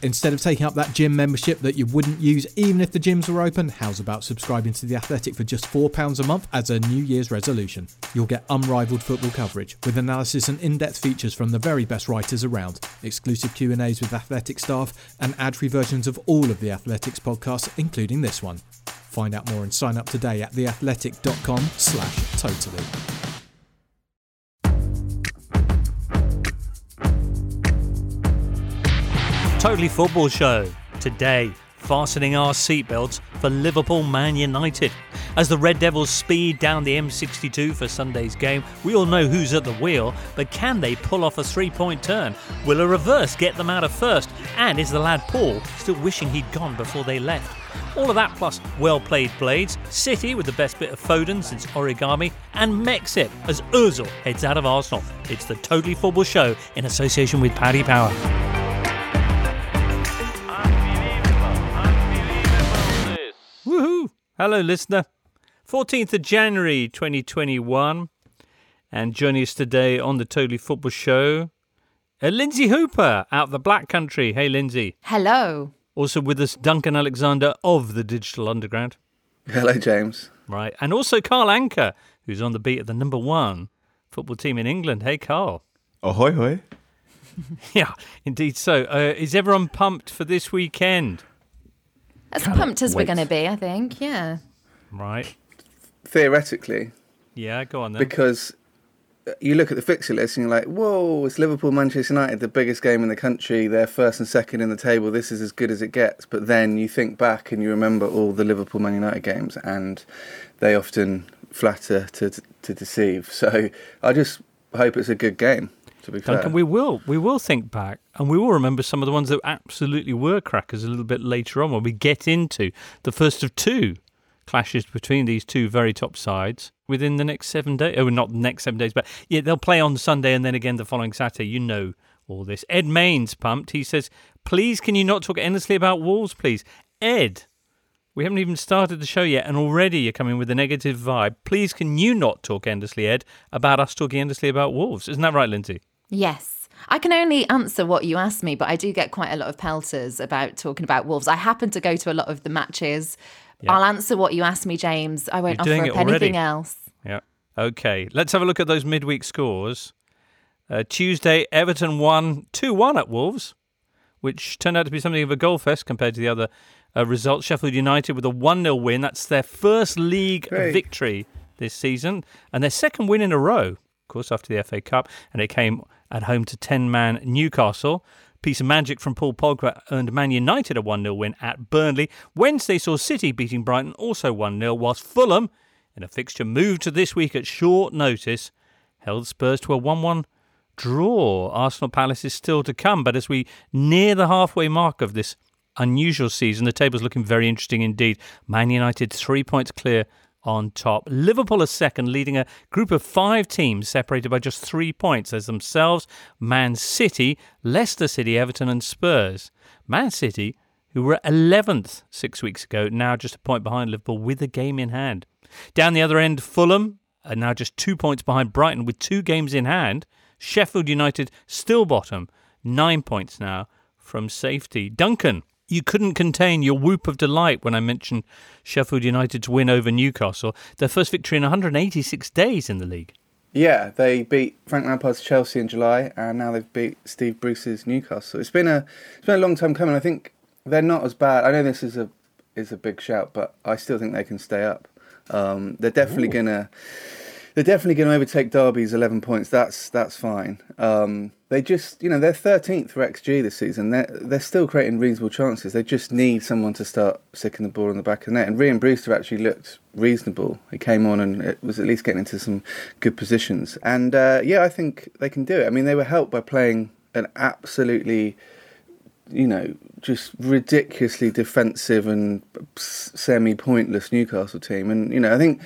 Instead of taking up that gym membership that you wouldn't use even if the gyms were open, how's about subscribing to The Athletic for just £4 a month as a New Year's resolution? You'll get unrivaled football coverage with analysis and in-depth features from the very best writers around, exclusive Q&As with Athletic staff and ad-free versions of all of The Athletic's podcasts, including this one. Find out more and sign up today at theathletic.com/totally. Totally Football Show. Today, fastening our seatbelts for Liverpool Man United. As the Red Devils speed down the M62 for Sunday's game, we all know who's at the wheel, but can they pull off a three-point turn? Will a reverse get them out of first? And is the lad Paul still wishing he'd gone before they left? All of that plus well-played Blades, City with the best bit of Foden since Origami, and Mexit as Ozil heads out of Arsenal. It's the Totally Football Show in association with Paddy Power. Woohoo! Hello, listener. 14th of January 2021, and joining us today on the Totally Football Show, Lindsay Hooper out of the Black Country. Hey, Lindsay. Hello. Also with us, Duncan Alexander of the Digital Underground. Hello, James. Right, and also Carl Anker, who's on the beat of the number one football team in England. Hey, Carl. Ahoy, hoy. Yeah, indeed so. Is everyone pumped for this weekend? As pumped as we're going to be, I think, yeah. Right. Theoretically. Yeah, go on then. Because you look at the fixture list and you're like, whoa, it's Liverpool, Manchester United, the biggest game in the country. They're first and second in the table. This is as good as it gets. But then you think back and you remember all the Liverpool, Man United games, and they often flatter to deceive. So I just hope it's a good game, to be fair. Duncan, we will think back. And we will remember some of the ones that absolutely were crackers a little bit later on when we get into the first of two clashes between these two very top sides within the next 7 days. Oh, not the next 7 days, but yeah, they'll play on Sunday and then again the following Saturday. You know all this. Ed Maines pumped. He says, please, can you not talk endlessly about Wolves, please? Ed, we haven't even started the show yet and already you're coming with a negative vibe. Please, can you not talk endlessly, Ed, about us talking endlessly about Wolves? Isn't that right, Lindsay? Yes. I can only answer what you asked me, but I do get quite a lot of pelters about talking about Wolves. I happen to go to a lot of the matches. Yeah. I'll answer what you asked me, James. I won't offer up anything else. Yeah. Okay. Let's have a look at those midweek scores. Tuesday, Everton won 2-1 at Wolves, which turned out to be something of a goal fest compared to the other results. Sheffield United with a 1-0 win. That's their first league victory this season and their second win in a row, of course, after the FA Cup, and it came at home to 10-man Newcastle. Piece of magic from Paul Pogba earned Man United a 1-0 win at Burnley. Wednesday saw City beating Brighton, also 1-0, whilst Fulham, in a fixture moved to this week at short notice, held Spurs to a 1-1 draw. Arsenal Palace is still to come, but as we near the halfway mark of this unusual season, the table's looking very interesting indeed. Man United 3 points clear on top. Liverpool are second, leading a group of 5 teams separated by just 3 points. There's themselves, Man City, Leicester City, Everton and Spurs. Man City, who were 11th 6 weeks ago, now just a point behind Liverpool with a game in hand. Down the other end, Fulham are now just 2 points behind Brighton with 2 games in hand. Sheffield United still bottom, 9 points now from safety. Duncan, you couldn't contain your whoop of delight when I mentioned Sheffield United's win over Newcastle, their first victory in 186 days in the league. Yeah, they beat Frank Lampard's Chelsea in July, and now they've beat Steve Bruce's Newcastle. It's been a long time coming. I think they're not as bad. I know this is a big shout, but I still think they can stay up. They're definitely going to They're definitely going to overtake Derby's 11 points. That's fine. They just, you know, they're 13th for XG this season. They're still creating reasonable chances. They just need someone to start sticking the ball in the back of the net. And Rhian Brewster actually looked reasonable. He came on and it was at least getting into some good positions. And yeah, I think they can do it. I mean, they were helped by playing an absolutely, you know, just ridiculously defensive and semi-pointless Newcastle team. And, you know, I think,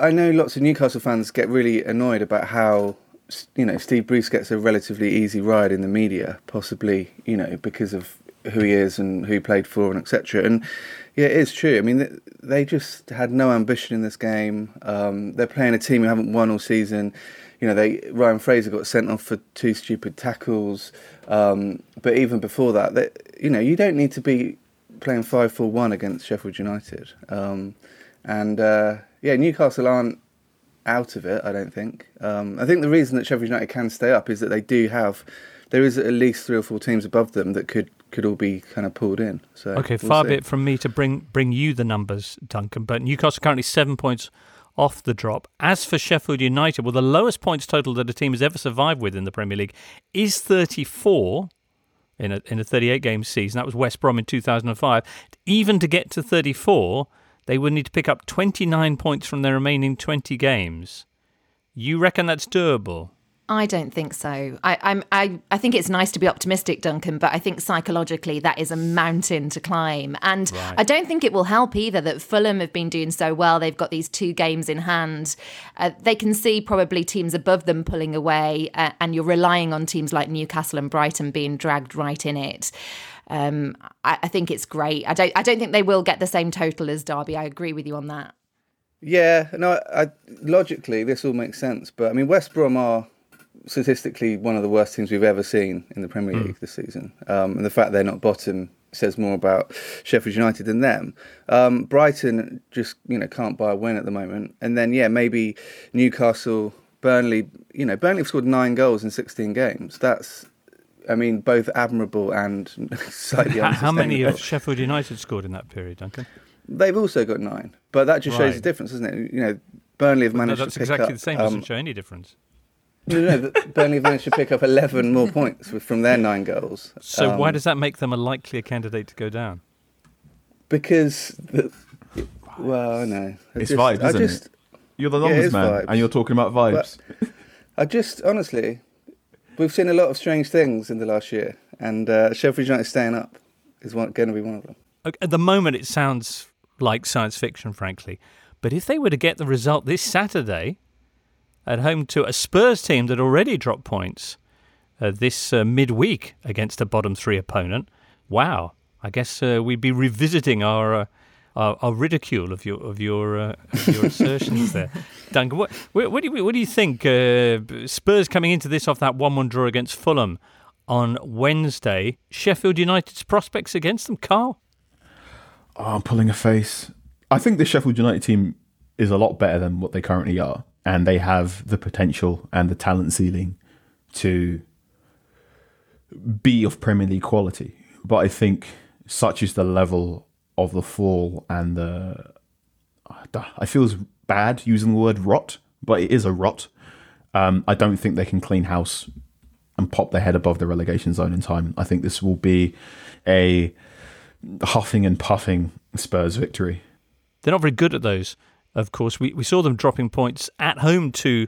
I know lots of Newcastle fans get really annoyed about how, you know, Steve Bruce gets a relatively easy ride in the media, possibly, you know, because of who he is and who he played for and etc. And yeah, it is true. I mean, they just had no ambition in this game. They're playing a team who haven't won all season. You know, Ryan Fraser got sent off for 2 stupid tackles. But even before that, you know, you don't need to be playing 5-4-1 against Sheffield United. Yeah, Newcastle aren't out of it, I don't think. I think the reason that Sheffield United can stay up is that they do have... There is at least 3 or 4 teams above them that could all be kind of pulled in. So okay, far be it from me to bring you the numbers, Duncan, but Newcastle currently 7 points off the drop. As for Sheffield United, well, the lowest points total that a team has ever survived with in the Premier League is 34 in a 38-game season. That was West Brom in 2005. Even to get to 34... they would need to pick up 29 points from their remaining 20 games. You reckon that's doable? I don't think so. I think it's nice to be optimistic, Duncan, but I think psychologically that is a mountain to climb. And right. I don't think it will help either that Fulham have been doing so well. They've got these 2 games in hand. They can see probably teams above them pulling away, and you're relying on teams like Newcastle and Brighton being dragged right in it. I think it's great. I don't think they will get the same total as Derby. I agree with you on that. Yeah, no, logically this all makes sense. But I mean, West Brom are statistically one of the worst teams we've ever seen in the Premier League this season. And the fact they're not bottom says more about Sheffield United than them. Brighton just, you know, can't buy a win at the moment. And then, yeah, maybe Newcastle, Burnley. You know, Burnley have scored 9 goals in 16 games. That's... I mean, both admirable and slightly unsustainable. How many have Sheffield United scored in that period, Duncan? They've also got 9, but that just shows the difference, doesn't it? You know, Burnley have managed to pick up... That's exactly the same, doesn't show any difference. No, Burnley have managed to pick up 11 more points from their 9 goals. So why does that make them a likelier candidate to go down? Because... well, I know. It's just, vibes, isn't it? You're the longest man, vibes. And you're talking about vibes. But I just, honestly... We've seen a lot of strange things in the last year, and Sheffield United staying up is going to be one of them. At the moment, it sounds like science fiction, frankly. But if they were to get the result this Saturday at home to a Spurs team that already dropped points this midweek against a bottom 3 opponent, wow, I guess we'd be revisiting our ridicule of your assertions there, Duncan. What do you think? Spurs coming into this off that 1-1 draw against Fulham on Wednesday. Sheffield United's prospects against them, Carl. Oh, I'm pulling a face. I think the Sheffield United team is a lot better than what they currently are, and they have the potential and the talent ceiling to be of Premier League quality. But I think such is the level of the fall and I feel bad using the word rot, but it is a rot. I don't think they can clean house and pop their head above the relegation zone in time. I think this will be a huffing and puffing Spurs victory. They're not very good at those, of course. We saw them dropping points at home to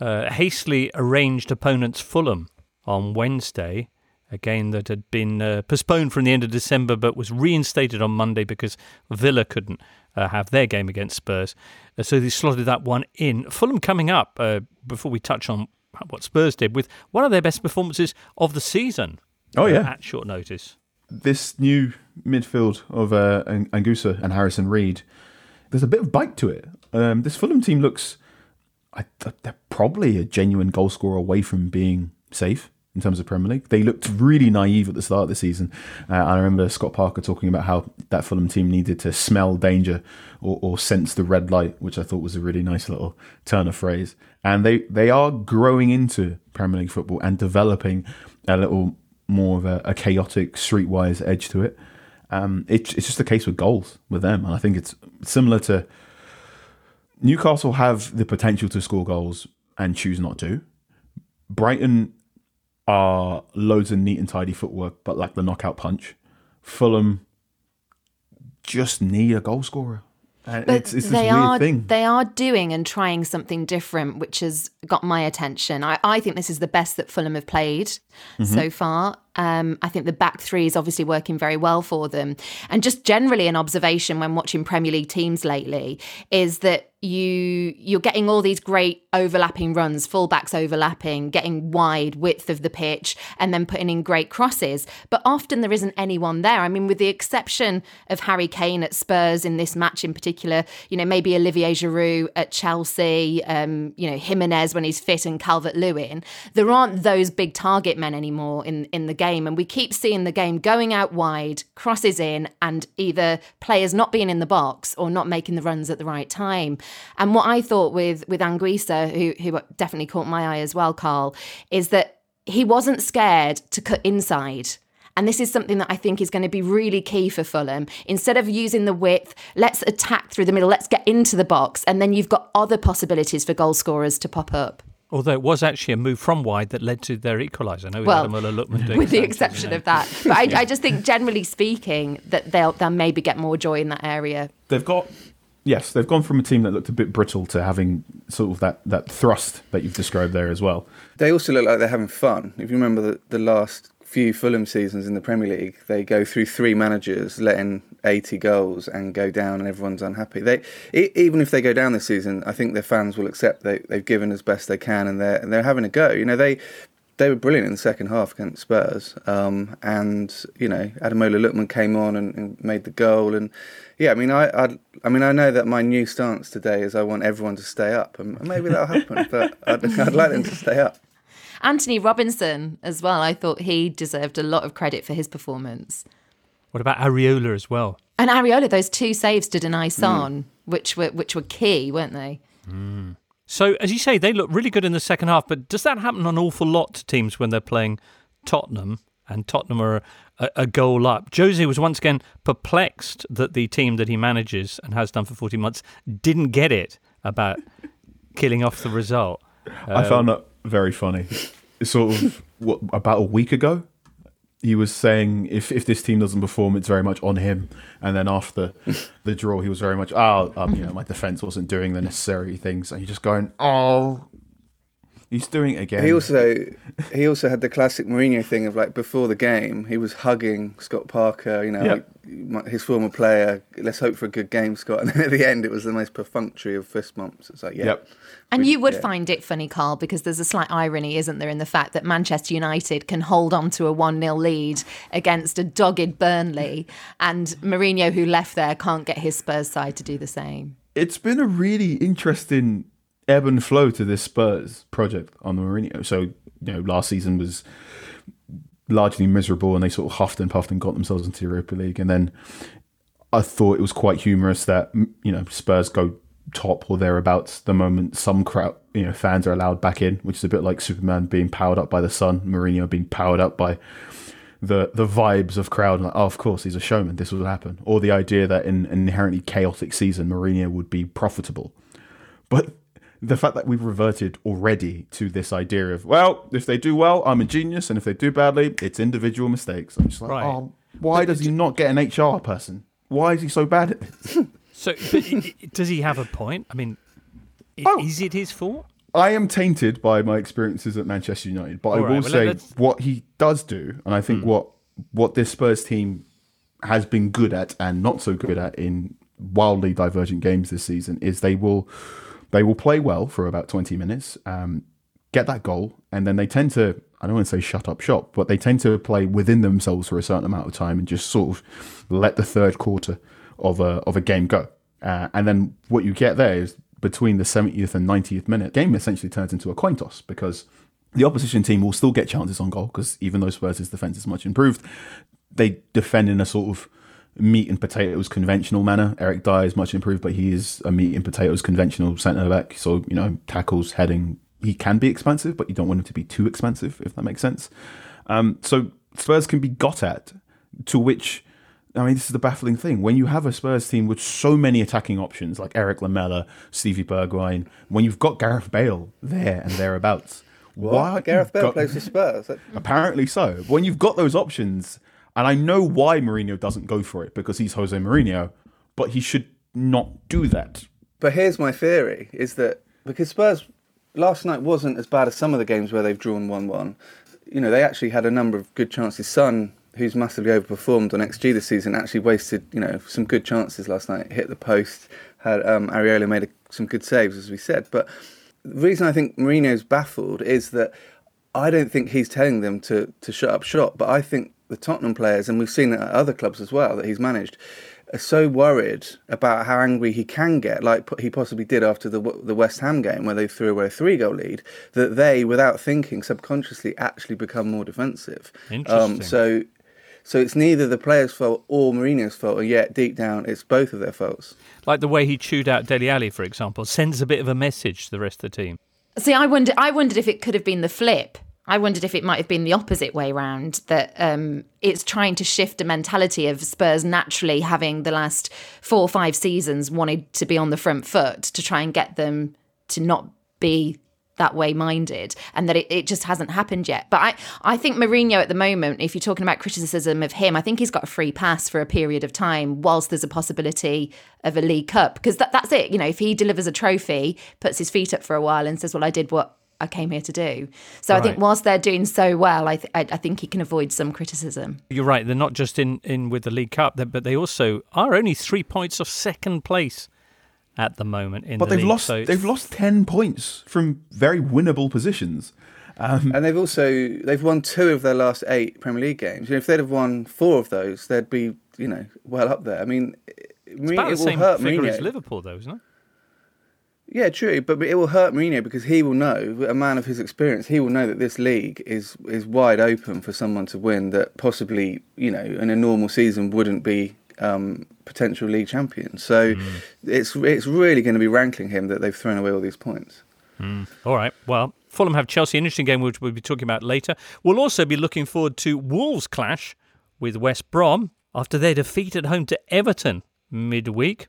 hastily arranged opponents Fulham on Wednesday. A game that had been postponed from the end of December but was reinstated on Monday because Villa couldn't have their game against Spurs. So they slotted that one in. Fulham coming up, before we touch on what Spurs did, with one of their best performances of the season. Oh, yeah. At short notice. This new midfield of Anguissa and Harrison Reed, there's a bit of bite to it. This Fulham team looks... they're probably a genuine goal scorer away from being safe. In terms of Premier League, they looked really naive at the start of the season. I remember Scott Parker talking about how that Fulham team needed to smell danger or sense the red light, which I thought was a really nice little turn of phrase. And they are growing into Premier League football and developing a little more of a chaotic, streetwise edge to it. It's just the case with goals with them. And I think it's similar to Newcastle have the potential to score goals and choose not to. Brighton are loads of neat and tidy footwork, but lack the knockout punch. Fulham just need a goal scorer. But it's this weird thing. They are doing and trying something different, which has got my attention. I think this is the best that Fulham have played so far. I think the back three is obviously working very well for them. And just generally an observation when watching Premier League teams lately is that you're getting all these great overlapping runs, fullbacks overlapping, getting wide width of the pitch and then putting in great crosses. But often there isn't anyone there. I mean, with the exception of Harry Kane at Spurs in this match in particular, you know, maybe Olivier Giroud at Chelsea, you know, Jimenez when he's fit and Calvert-Lewin, there aren't those big target men anymore in the game. And we keep seeing the game going out wide, crosses in, and either players not being in the box or not making the runs at the right time. And what I thought with Anguissa, who definitely caught my eye as well, Carl, is that he wasn't scared to cut inside. And this is something that I think is going to be really key for Fulham. Instead of using the width, let's attack through the middle, let's get into the box, and then you've got other possibilities for goal scorers to pop up. Although it was actually a move from wide that led to their equaliser. No, well, with the exception of that. But I just think, generally speaking, that they'll maybe get more joy in that area. They've gone from a team that looked a bit brittle to having sort of that thrust that you've described there as well. They also look like they're having fun. If you remember the last few Fulham seasons in the Premier League, they go through three managers, letting 80 goals and go down, and everyone's unhappy. Even if they go down this season, I think their fans will accept they've given as best they can, and they're having a go. You know, they were brilliant in the second half against Spurs, and you know, Ademola Lookman came on and made the goal, and yeah, I mean, I know that my new stance today is I want everyone to stay up, and maybe that'll happen, but I'd like them to stay up. Anthony Robinson as well. I thought he deserved a lot of credit for his performance. What about Areola as well? And Areola, those two saves to deny Son, which were key, weren't they? Mm. So, as you say, they look really good in the second half, but does that happen an awful lot to teams when they're playing Tottenham? And Tottenham are a goal up. Jose was once again perplexed that the team that he manages and has done for 40 months didn't get it about killing off the result. I found that very funny. Sort of about a week ago, he was saying if this team doesn't perform, it's very much on him. And then after the draw, he was very much, my defence wasn't doing the necessary things. And you're just going, he's doing it again. He also had the classic Mourinho thing of, like, before the game, he was hugging Scott Parker, you know, like his former player. Let's hope for a good game, Scott. And then at the end, it was the most perfunctory of fist bumps. It's like, And you would find it funny, Carl, because there's a slight irony, isn't there, in the fact that Manchester United can hold on to a 1-0 lead against a dogged Burnley, and Mourinho, who left there, can't get his Spurs side to do the same. It's been a really interesting ebb and flow to this Spurs project on the Mourinho. So, you know, last season was largely miserable, and they sort of huffed and puffed and got themselves into the Europa League. And then I thought it was quite humorous that, you know, Spurs go top or thereabouts the moment some crowd, you know, fans are allowed back in, which is a bit like Superman being powered up by the sun, Mourinho being powered up by the vibes of crowd. Like, oh, of course, he's a showman. This will happen. Or the idea that in an inherently chaotic season, Mourinho would be profitable. But the fact that we've reverted already to this idea of, well, if they do well, I'm a genius, and if they do badly, it's individual mistakes. I'm just like, why does he not get an HR person? Why is he so bad at this? So, does he have a point? I mean, is it his fault? I am tainted by my experiences at Manchester United, but I will say what he does do, and I think what this Spurs team has been good at and not so good at in wildly divergent games this season is they will play well for about 20 minutes, get that goal, and then they tend to, I don't want to say shut up shop, but they tend to play within themselves for a certain amount of time and just sort of let the third quarter of a game go. And then what you get there is between the 70th and 90th minute, the game essentially turns into a coin toss because the opposition team will still get chances on goal because even though Spurs' defence is much improved, they defend in a sort of meat and potatoes conventional manner. Eric Dyer is much improved, but he is a meat and potatoes conventional centre-back. So, you know, tackles, heading. He can be expansive, but you don't want him to be too expansive, if that makes sense. So Spurs can be got at, to which I mean, this is the baffling thing. When you have a Spurs team with so many attacking options, like Eric Lamela, Stevie Bergwijn, when you've got Gareth Bale there and thereabouts, why Gareth Bale plays for Spurs? Apparently so. When you've got those options, and I know why Mourinho doesn't go for it, because he's Jose Mourinho, but he should not do that. But here's my theory, is that because Spurs last night wasn't as bad as some of the games where they've drawn 1-1, you know, they actually had a number of good chances. Son, who's massively overperformed on XG this season, actually wasted, you know, some good chances last night. Hit the post, had Areola made some good saves, as we said. But the reason I think Mourinho's baffled is that I don't think he's telling them to shut up shop, but I think the Tottenham players, and we've seen it at other clubs as well that he's managed, are so worried about how angry he can get, like he possibly did after the West Ham game where they threw away a 3-goal lead, that they, without thinking, subconsciously actually become more defensive. Interesting. So it's neither the players' fault or Mourinho's fault, and yet deep down it's both of their faults. Like the way he chewed out Dele Alli, for example, sends a bit of a message to the rest of the team. See, I wondered if it could have been the flip. I wondered if it might have been the opposite way round, that it's trying to shift a mentality of Spurs naturally having the last 4 or 5 seasons wanted to be on the front foot, to try and get them to not be that way minded, and that it just hasn't happened yet. But I think Mourinho at the moment, if you're talking about criticism of him, I think he's got a free pass for a period of time whilst there's a possibility of a League Cup, because that's it. You know, if he delivers a trophy, puts his feet up for a while and says, well, I did what I came here to do. So right. I think whilst they're doing so well, I think he can avoid some criticism. You're right. They're not just in with the League Cup, but they also are only 3 points off second place at the moment in the league. They've lost 10 points from very winnable positions. And they've won 2 of their last 8 Premier League games. You know, if they'd have won 4 of those, they'd be, you know, well up there. I mean, it will hurt Mourinho. As Liverpool, though, isn't it? Yeah, true, but it will hurt Mourinho because he will know, a man of his experience, he will know that this league is wide open for someone to win that possibly, you know, in a normal season wouldn't be potential league champion. So it's really going to be rankling him that they've thrown away all these points. All right, well, Fulham have Chelsea, an interesting game which we'll be talking about later. We'll also be looking forward to Wolves' clash with West Brom after their defeat at home to Everton midweek.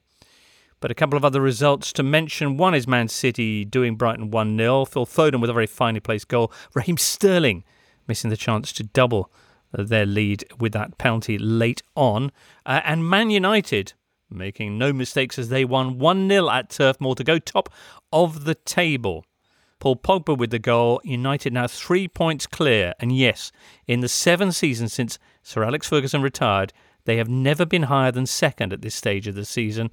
But a couple of other results to mention. One is Man City doing Brighton 1-0. Phil Foden with a very finely placed goal. Raheem Sterling missing the chance to double their lead with that penalty late on. And Man United making no mistakes as they won 1-0 at Turf Moor to go top of the table. Paul Pogba with the goal. United now 3 points clear. And yes, in the 7 seasons since Sir Alex Ferguson retired, they have never been higher than second at this stage of the season.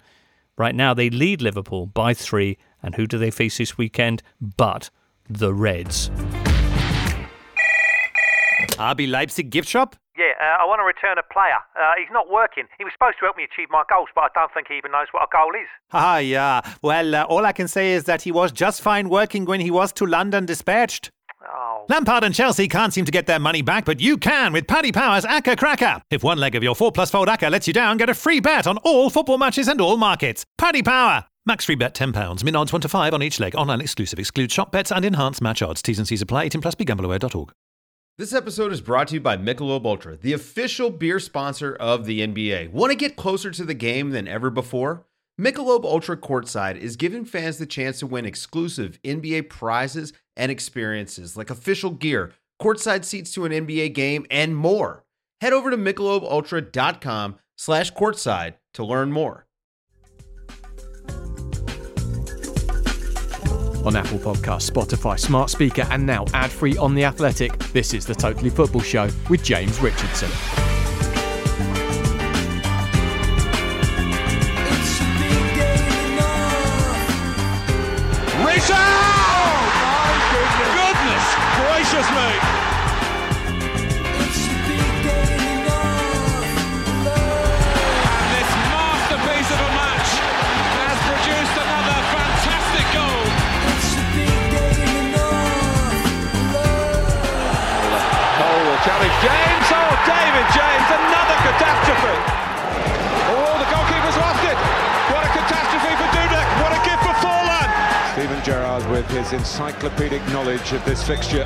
Right now, they lead Liverpool by 3, and who do they face this weekend but the Reds? RB Leipzig gift shop? Yeah, I want to return a player. He's not working. He was supposed to help me achieve my goals, but I don't think he even knows what a goal is. Ah, yeah. Well, all I can say is that he was just fine working when he was to London dispatched. Oh. Lampard and Chelsea can't seem to get their money back, but you can with Paddy Power's Acker Cracker. If one leg of your 4+4 Acker lets you down, get a free bet on all football matches and all markets. Paddy Power. Max free bet £10. Min odds 1 to 5 on each leg. Online exclusive. Excludes shop bets and enhanced match odds. T's and C's apply. 18+ BeGambleAware.org. This episode is brought to you by Michelob Ultra, the official beer sponsor of the NBA. Want to get closer to the game than ever before? Michelob Ultra Courtside is giving fans the chance to win exclusive NBA prizes and experiences like official gear, courtside seats to an NBA game, and more. Head over to MichelobUltra.com/courtside to learn more. On Apple Podcasts, Spotify, Smart Speaker, and now ad-free on The Athletic, this is the Totally Football Show with James Richardson. Gracious me. And this masterpiece of a match has produced another fantastic goal. Cole will challenge James. Oh, David James, another catastrophe. Oh, the goalkeeper's lost it. What a catastrophe for Dudek. What a gift for Forlan. Steven Gerrard with his encyclopedic knowledge of this fixture.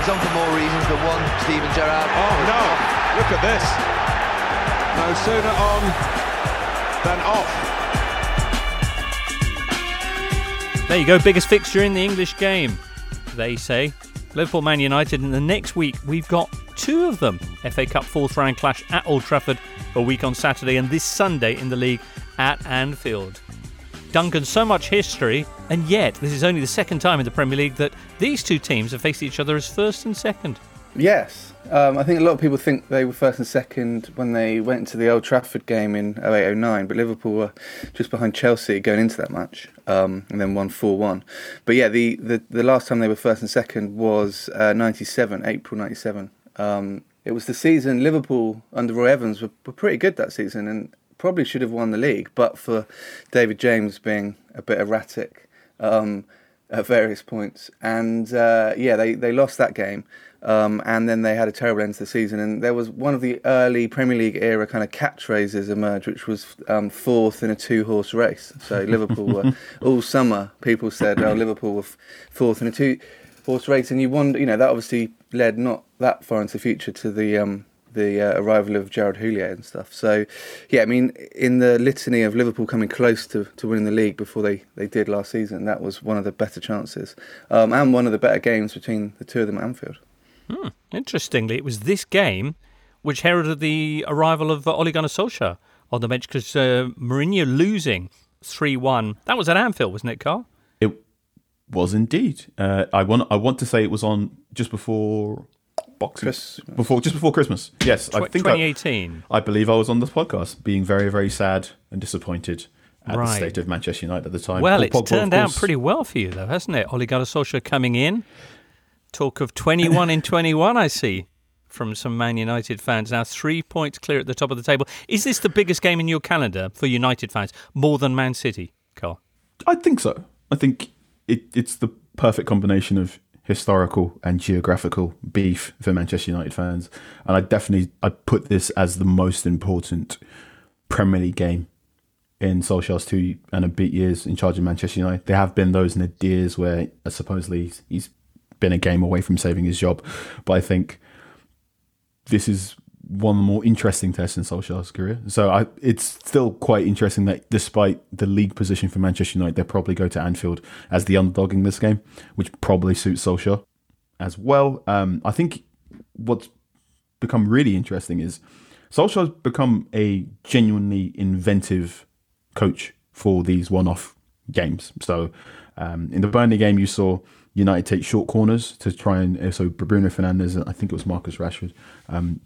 It's on for more reasons than one, Steven Gerrard. Oh, no. Look at this. No sooner on than off. There you go, biggest fixture in the English game, they say. Liverpool, Man United, and the next week we've got two of them. FA Cup fourth round clash at Old Trafford a week on Saturday, and this Sunday in the league at Anfield. Duncan, so much history, and yet this is only the second time in the Premier League that these two teams have faced each other as first and second. Yes, I think a lot of people think they were first and second when they went to the Old Trafford game in 08-09, but Liverpool were just behind Chelsea going into that match, and then won 4-1. But yeah, the last time they were first and second was 97, April 97. It was the season Liverpool under Roy Evans were pretty good that season and probably should have won the league, but for David James being a bit erratic at various points. And they lost that game. And then they had a terrible end to the season, and there was one of the early Premier League era kind of catchphrases emerge, which was fourth in a two-horse race. So Liverpool were all summer. People said, "Oh, Liverpool were fourth in a two-horse race," and you wonder, that obviously led not that far into the future to the arrival of Gerard Houllier and stuff. So, yeah, I mean, in the litany of Liverpool coming close to winning the league before they did last season, that was one of the better chances and one of the better games between the two of them at Anfield. Interestingly, it was this game which heralded the arrival of Ole Gunnar Solskjaer on the bench, because Mourinho losing 3-1. That was at Anfield, wasn't it, Carl? It was indeed. I want to say it was on just before Boxing, just before Christmas. Yes, I think 2018. I believe I was on this podcast, being very, very sad and disappointed at the state of Manchester United at the time. Well, it's turned out pretty well for you, though, hasn't it? Ole Gunnar Solskjaer coming in. Talk of 21 in 21, I see, from some Man United fans. Now, 3 points clear at the top of the table. Is this the biggest game in your calendar for United fans, more than Man City, Carl? I think so. I think it's the perfect combination of historical and geographical beef for Manchester United fans. And I'd put this as the most important Premier League game in Solskjaer's 2 and a bit years in charge of Manchester United. There have been those nadirs where supposedly he's been a game away from saving his job, but I think this is one of the more interesting tests in Solskjaer's career. So it's still quite interesting that despite the league position for Manchester United, they probably go to Anfield as the underdog in this game, which probably suits Solskjaer as well. I think what's become really interesting is Solskjaer's become a genuinely inventive coach for these one-off games. So in the Burnley game, you saw United take short corners to try and... So Bruno Fernandes, I think it was Marcus Rashford,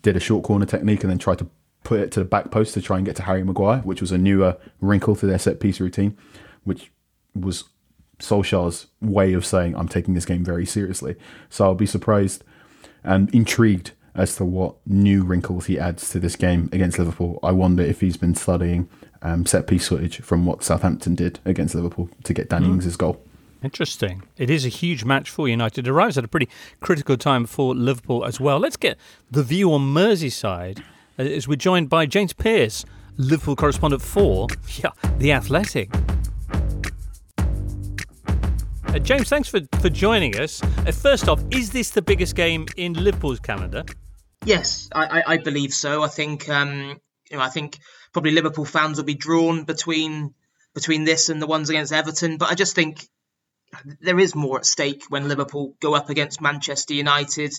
did a short corner technique and then tried to put it to the back post to try and get to Harry Maguire, which was a newer wrinkle to their set-piece routine, which was Solskjaer's way of saying, I'm taking this game very seriously. So I'll be surprised and intrigued as to what new wrinkles he adds to this game against Liverpool. I wonder if he's been studying set-piece footage from what Southampton did against Liverpool to get Danny Ings' goal. Interesting. It is a huge match for United. It arrives at a pretty critical time for Liverpool as well. Let's get the view on Merseyside as we're joined by James Pearce, Liverpool correspondent for The Athletic. James, thanks for joining us. First off, is this the biggest game in Liverpool's calendar? Yes, I believe so. I think I think probably Liverpool fans will be drawn between this and the ones against Everton, but I just think there is more at stake when Liverpool go up against Manchester United.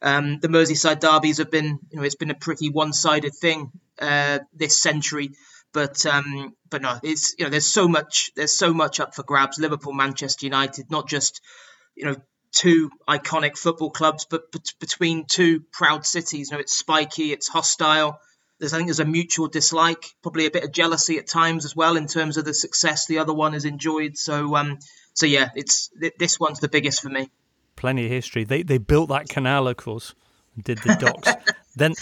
The Merseyside derbies have been, it's been a pretty one-sided thing this century. But no, it's there's so much up for grabs. Liverpool, Manchester United, not just two iconic football clubs, but between two proud cities. It's spiky, it's hostile. I think there's a mutual dislike, probably a bit of jealousy at times as well in terms of the success the other one has enjoyed. So yeah, this one's the biggest for me. Plenty of history. They built that canal, of course, and did the docks. then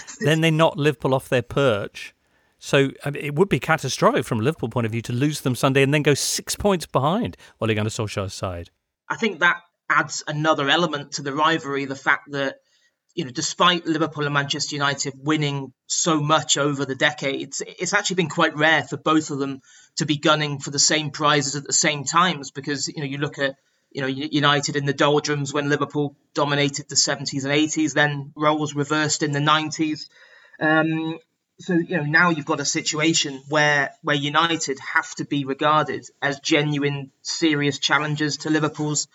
they knocked Liverpool off their perch. So it would be catastrophic from a Liverpool point of view to lose them Sunday and then go 6 points behind Ole Gunnar Solskjaer's side. I think that adds another element to the rivalry, the fact that despite Liverpool and Manchester United winning so much over the decades, it's actually been quite rare for both of them to be gunning for the same prizes at the same times, because you look at United in the doldrums when Liverpool dominated the 70s and 80s, then roles reversed in the 90s. So, you know, now you've got a situation where United have to be regarded as genuine, serious challengers to Liverpool's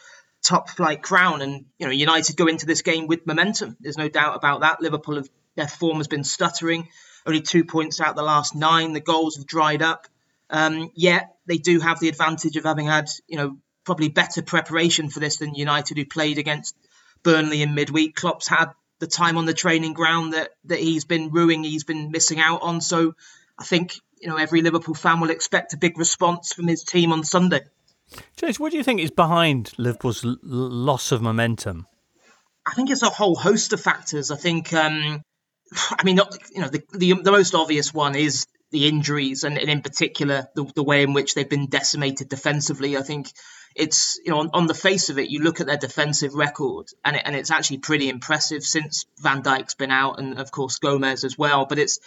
top flight crown. And, you know, United go into this game with momentum. There's no doubt about that. Liverpool, their form has been stuttering. Only 2 points out the last 9. The goals have dried up. Yet they do have the advantage of having had, you know, probably better preparation for this than United, who played against Burnley in midweek. Klopp's had the time on the training ground that he's been ruining, he's been missing out on. So I think, you know, every Liverpool fan will expect a big response from his team on Sunday. James, what do you think is behind Liverpool's loss of momentum? I think it's a whole host of factors. I think, the most obvious one is the injuries, and in particular, the way in which they've been decimated defensively. I think it's, you know, on the face of it, you look at their defensive record, and it's actually pretty impressive since Van Dijk's been out, and of course Gomez as well. But it's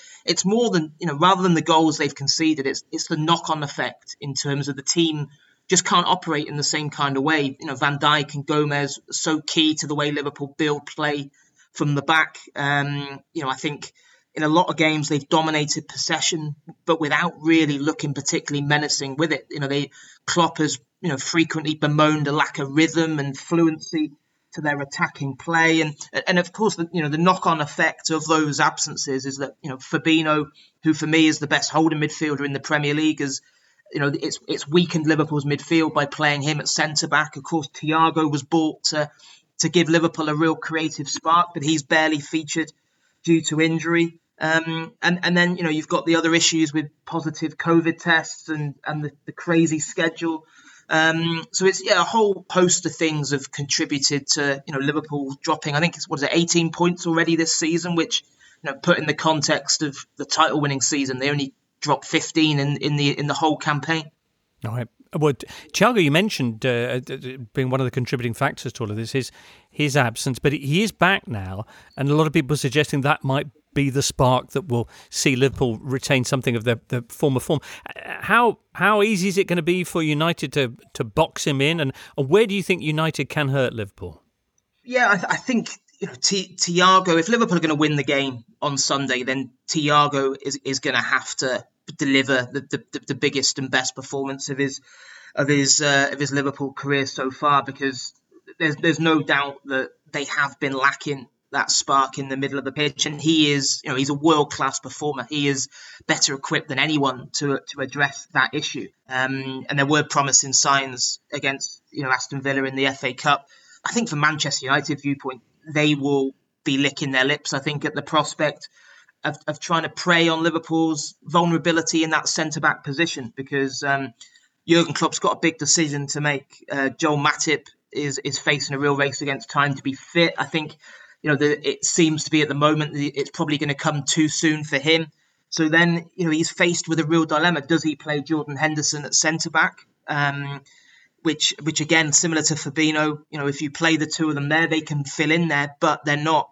more than, you know, rather than the goals they've conceded, it's the knock-on effect in terms of the team just can't operate in the same kind of way. You know, Van Dijk and Gomez are so key to the way Liverpool build play from the back. I think in a lot of games, they've dominated possession, but without really looking particularly menacing with it. You know, Klopp has, you know, frequently bemoaned a lack of rhythm and fluency to their attacking play, and of course, the knock-on effect of those absences is that, you know, Fabinho, who for me is the best holding midfielder in the Premier League, is, you know, it's weakened Liverpool's midfield by playing him at centre back. Of course, Thiago was bought to give Liverpool a real creative spark, but he's barely featured due to injury. And then, you know, you've got the other issues with positive COVID tests and the crazy schedule. So it's a whole host of things have contributed to, you know, Liverpool dropping, I think it's 18 points already this season, which, you know, put in the context of the title winning season, they only dropped 15 in the whole campaign. All right. Well, Thiago, you mentioned being one of the contributing factors to all of this, his absence, but he is back now, and a lot of people are suggesting that might be the spark that will see Liverpool retain something of their former form. How easy is it going to be for United to box him in, and where do you think United can hurt Liverpool? Yeah, I think, you know, Thiago, if Liverpool are going to win the game on Sunday, then Thiago is going to have to deliver the biggest and best performance of his Liverpool career so far, because there's no doubt that they have been lacking that spark in the middle of the pitch, and he is, you know, he's a world-class performer. He is better equipped than anyone to address that issue. And there were promising signs against, you know, Aston Villa in the FA Cup. I think from Manchester United viewpoint, they will be licking their lips, I think, at the prospect of trying to prey on Liverpool's vulnerability in that centre-back position, because Jurgen Klopp's got a big decision to make. Joel Matip is facing a real race against time to be fit. I think, you know, it seems to be at the moment it's probably going to come too soon for him. So then, you know, he's faced with a real dilemma. Does he play Jordan Henderson at centre-back? Which again, similar to Fabinho, you know, if you play the two of them there, they can fill in there, but they're not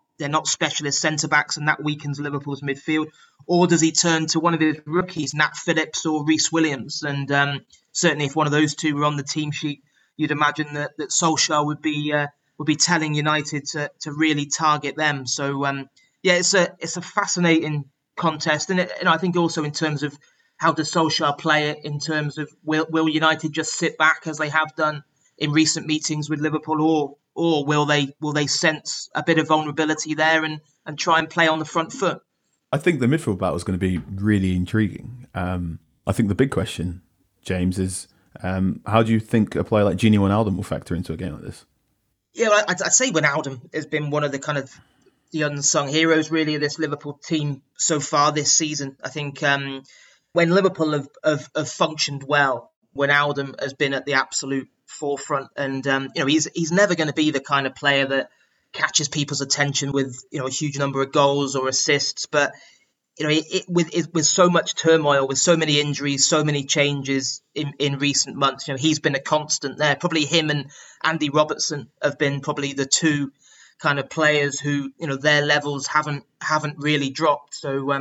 specialist centre-backs, and that weakens Liverpool's midfield. Or does he turn to one of his rookies, Nat Phillips or Reece Williams? And certainly if one of those two were on the team sheet, you'd imagine that Solskjaer would be telling United to really target them. So, it's a fascinating contest. And I think also in terms of how does Solskjaer play it, in terms of will United just sit back as they have done in recent meetings with Liverpool, or will they sense a bit of vulnerability there and try and play on the front foot? I think the midfield battle is going to be really intriguing. I think the big question, James, is how do you think a player like Gini Wijnaldum will factor into a game like this? Yeah, I'd say Wijnaldum has been one of the kind of the unsung heroes, really, of this Liverpool team so far this season. I think when Liverpool have functioned well, Wijnaldum has been at the absolute forefront, and he's never going to be the kind of player that catches people's attention with, you know, a huge number of goals or assists. But, you know, with so much turmoil, with so many injuries, so many changes in recent months, you know, he's been a constant there. Probably him and Andy Robertson have been probably the two kind of players who, you know, their levels haven't really dropped. So,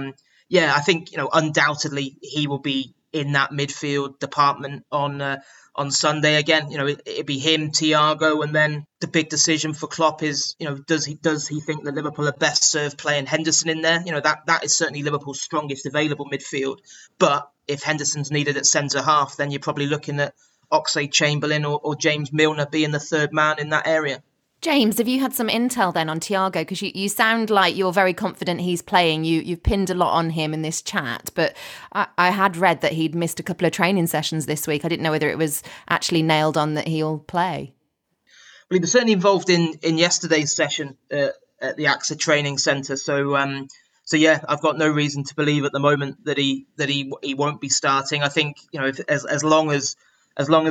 I think, you know, undoubtedly he will be in that midfield department on on Sunday again. You know, it'd be him, Thiago, and then the big decision for Klopp is, you know, does he think that Liverpool are best served playing Henderson in there? You know, that is certainly Liverpool's strongest available midfield. But if Henderson's needed at centre half, then you're probably looking at Oxlade-Chamberlain or James Milner being the third man in that area. James, have you had some intel then on Thiago? Because you sound like you're very confident he's playing. You've pinned a lot on him in this chat, but I had read that he'd missed a couple of training sessions this week. I didn't know whether it was actually nailed on that he'll play. Well, he was certainly involved in yesterday's session at the AXA training centre. So yeah, I've got no reason to believe at the moment that he won't be starting. I think, you know, as long as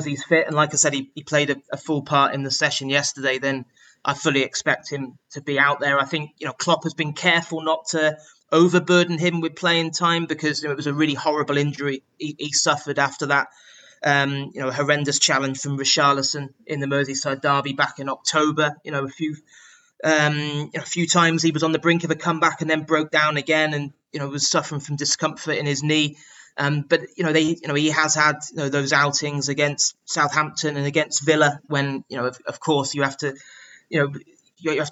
he's fit, and like I said, he played a full part in the session yesterday, then I fully expect him to be out there. I think, you know, Klopp has been careful not to overburden him with playing time because, you know, it was a really horrible injury he suffered after that, you know, horrendous challenge from Richarlison in the Merseyside derby back in October. You know, a few times he was on the brink of a comeback and then broke down again, and, you know, was suffering from discomfort in his knee. But, you know, he has had, you know, those outings against Southampton and against Villa when, you know, of course you have to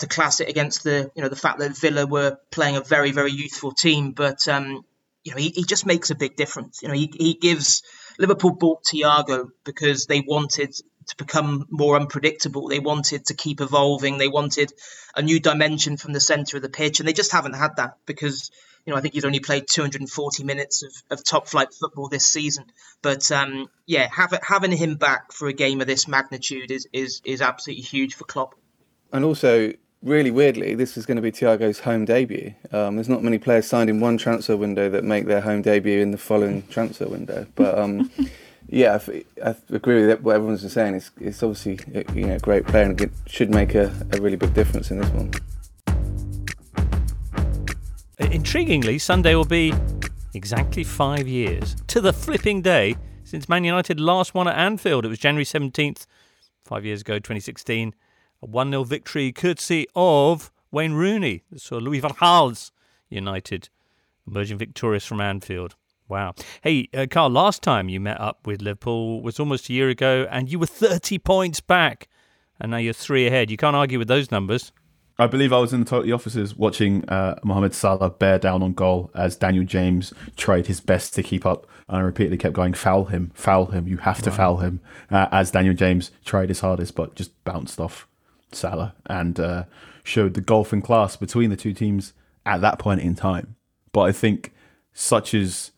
class it against the, you know, the fact that Villa were playing a very, very youthful team. But, you know, he just makes a big difference. You know, he gives Liverpool bought Thiago because they wanted to become more unpredictable. They wanted to keep evolving. They wanted a new dimension from the centre of the pitch. And they just haven't had that because, you know, I think he's only played 240 minutes of top-flight football this season. But, yeah, having him back for a game of this magnitude is absolutely huge for Klopp. And also, really weirdly, this is going to be Thiago's home debut. There's not many players signed in one transfer window that make their home debut in the following transfer window. But, yeah, I agree with what everyone's been saying. It's obviously, you know, a great player and should make a really big difference in this one. Intriguingly, Sunday will be exactly 5 years to the flipping day since Man United last won at Anfield. It was January 17th, 5 years ago, 2016. A 1-0 victory courtesy of Wayne Rooney. So Louis van Gaal's United emerging victorious from Anfield. Wow. Hey, Carl, last time you met up with Liverpool was almost a year ago and you were 30 points back and now you're 3 ahead. You can't argue with those numbers. I believe I was in the Totally offices watching Mohamed Salah bear down on goal as Daniel James tried his best to keep up and I repeatedly kept going, foul him, you have to foul him, as Daniel James tried his hardest but just bounced off Salah and showed the golfing class between the two teams at that point in time. But I think such as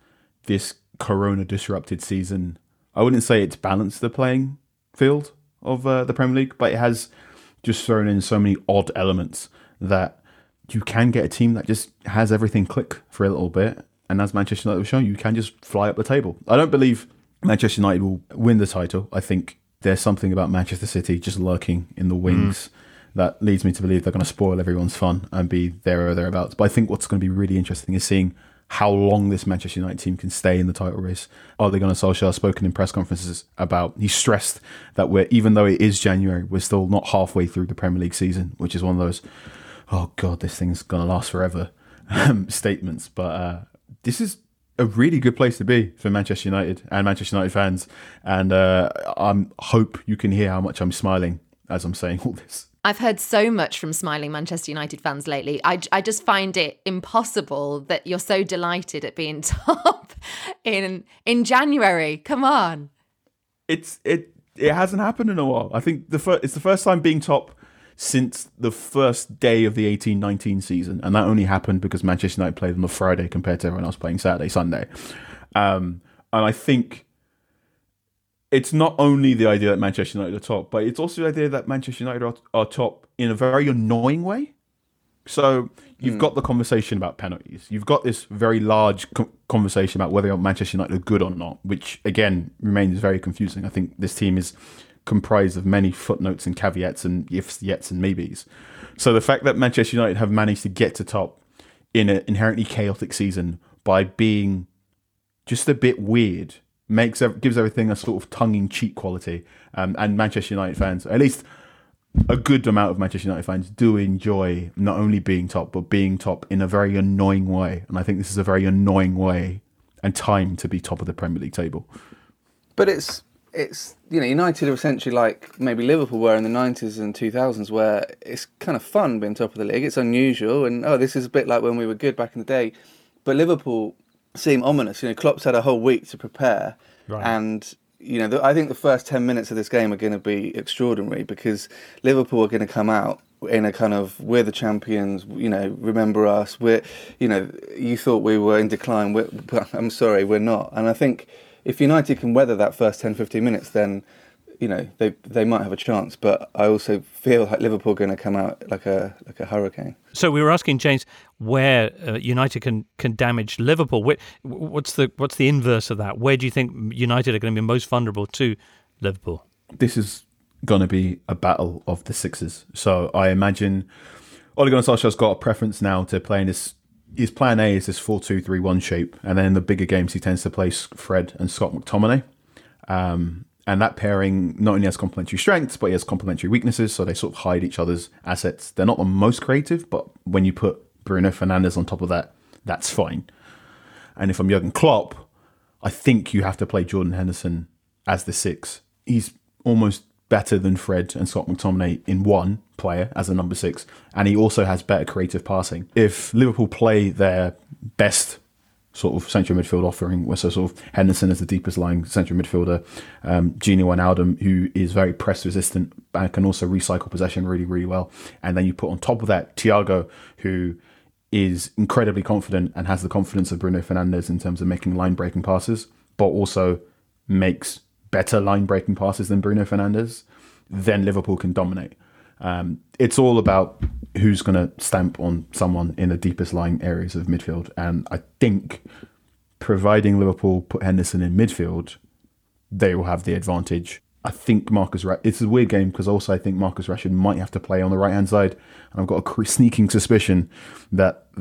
this corona-disrupted season, I wouldn't say it's balanced the playing field of the Premier League, but it has just thrown in so many odd elements that you can get a team that just has everything click for a little bit. And as Manchester United was showing, you can just fly up the table. I don't believe Manchester United will win the title. I think there's something about Manchester City just lurking in the wings that leads me to believe they're going to spoil everyone's fun and be there or thereabouts. But I think what's going to be really interesting is seeing how long this Manchester United team can stay in the title race. Ole Gunnar Solskjaer spoken in press conferences about, he stressed that even though it is January, we're still not halfway through the Premier League season, which is one of those, oh God, this thing's going to last forever statements. But this is a really good place to be for Manchester United and Manchester United fans. And I hope you can hear how much I'm smiling as I'm saying all this. I've heard so much from smiling Manchester United fans lately. I just find it impossible that you're so delighted at being top in January. Come on. It hasn't happened in a while. I think it's the first time being top since the first day of the 18-19 season. And that only happened because Manchester United played on the Friday compared to everyone else playing Saturday, Sunday. And I think it's not only the idea that Manchester United are top, but it's also the idea that Manchester United are top in a very annoying way. So you've got the conversation about penalties. You've got this very large conversation about whether Manchester United are good or not, which, again, remains very confusing. I think this team is comprised of many footnotes and caveats and ifs, yets and maybes. So the fact that Manchester United have managed to get to top in an inherently chaotic season by being just a bit weird gives everything a sort of tongue-in-cheek quality, and Manchester United fans, at least a good amount of Manchester United fans, do enjoy not only being top but being top in a very annoying way. And I think this is a very annoying way and time to be top of the Premier League table. But it's it's, you know, United are essentially like maybe Liverpool were in the 90s and 2000s, where it's kind of fun being top of the league. It's unusual, and this is a bit like when we were good back in the day. But Liverpool seem ominous. You know, Klopp's had a whole week to prepare, right. And you know, I think the first 10 minutes of this game are going to be extraordinary, because Liverpool are going to come out in a kind of, we're the champions, you know, remember us, we're, you know, you thought we were in decline, but I'm sorry, we're not. And I think if United can weather that first 10, 15 minutes, then, you know, they might have a chance. But I also feel like Liverpool are going to come out like a hurricane. So we were asking James where United can damage Liverpool. What's the inverse of that? Where do you think United are going to be most vulnerable to Liverpool? This is going to be a battle of the sixes. So I imagine Ole Gunnar Solskjaer's got a preference now to playing this. His plan A is this 4-2-3-1 shape, and then in the bigger games he tends to play Fred and Scott McTominay. And that pairing not only has complementary strengths, but he has complementary weaknesses, so they sort of hide each other's assets. They're not the most creative, but when you put Bruno Fernandes on top of that, that's fine. And if I'm Jurgen Klopp, I think you have to play Jordan Henderson as the six. He's almost better than Fred and Scott McTominay in one player as a number six, and he also has better creative passing. If Liverpool play their best sort of central midfield offering, so sort of Henderson as the deepest lying central midfielder, Gini Wijnaldum, who is very press resistant and can also recycle possession really, really well. And then you put on top of that Thiago, who is incredibly confident and has the confidence of Bruno Fernandes in terms of making line breaking passes, but also makes better line breaking passes than Bruno Fernandes, then Liverpool can dominate. It's all about who's going to stamp on someone in the deepest lying areas of midfield. And I think, providing Liverpool put Henderson in midfield, they will have the advantage. I think Marcus Rashford... It's a weird game, because also I think Marcus Rashford might have to play on the right-hand side. And I've got a sneaking suspicion that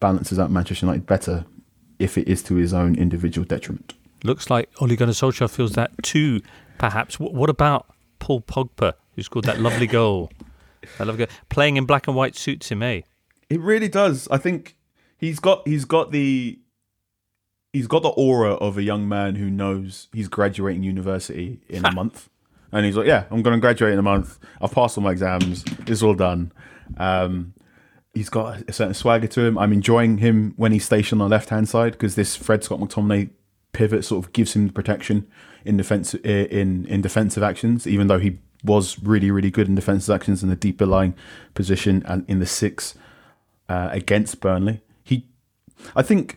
balances out Manchester United better if it is to his own individual detriment. Looks like Ole Gunnar Solskjaer feels that too, perhaps. What about Paul Pogba, who scored that lovely goal? Playing in black and white suits him, eh? It really does. I think he's got the aura of a young man who knows he's graduating university in a month, and he's like, yeah, I'm going to graduate in a month. I've passed all my exams. It's all done. He's got a certain swagger to him. I'm enjoying him when he's stationed on the left hand side, because this Fred Scott McTominay pivot sort of gives him the protection in defense in defensive actions, even though he was really, really good in defensive actions in the deeper lying position and in the six against Burnley. I think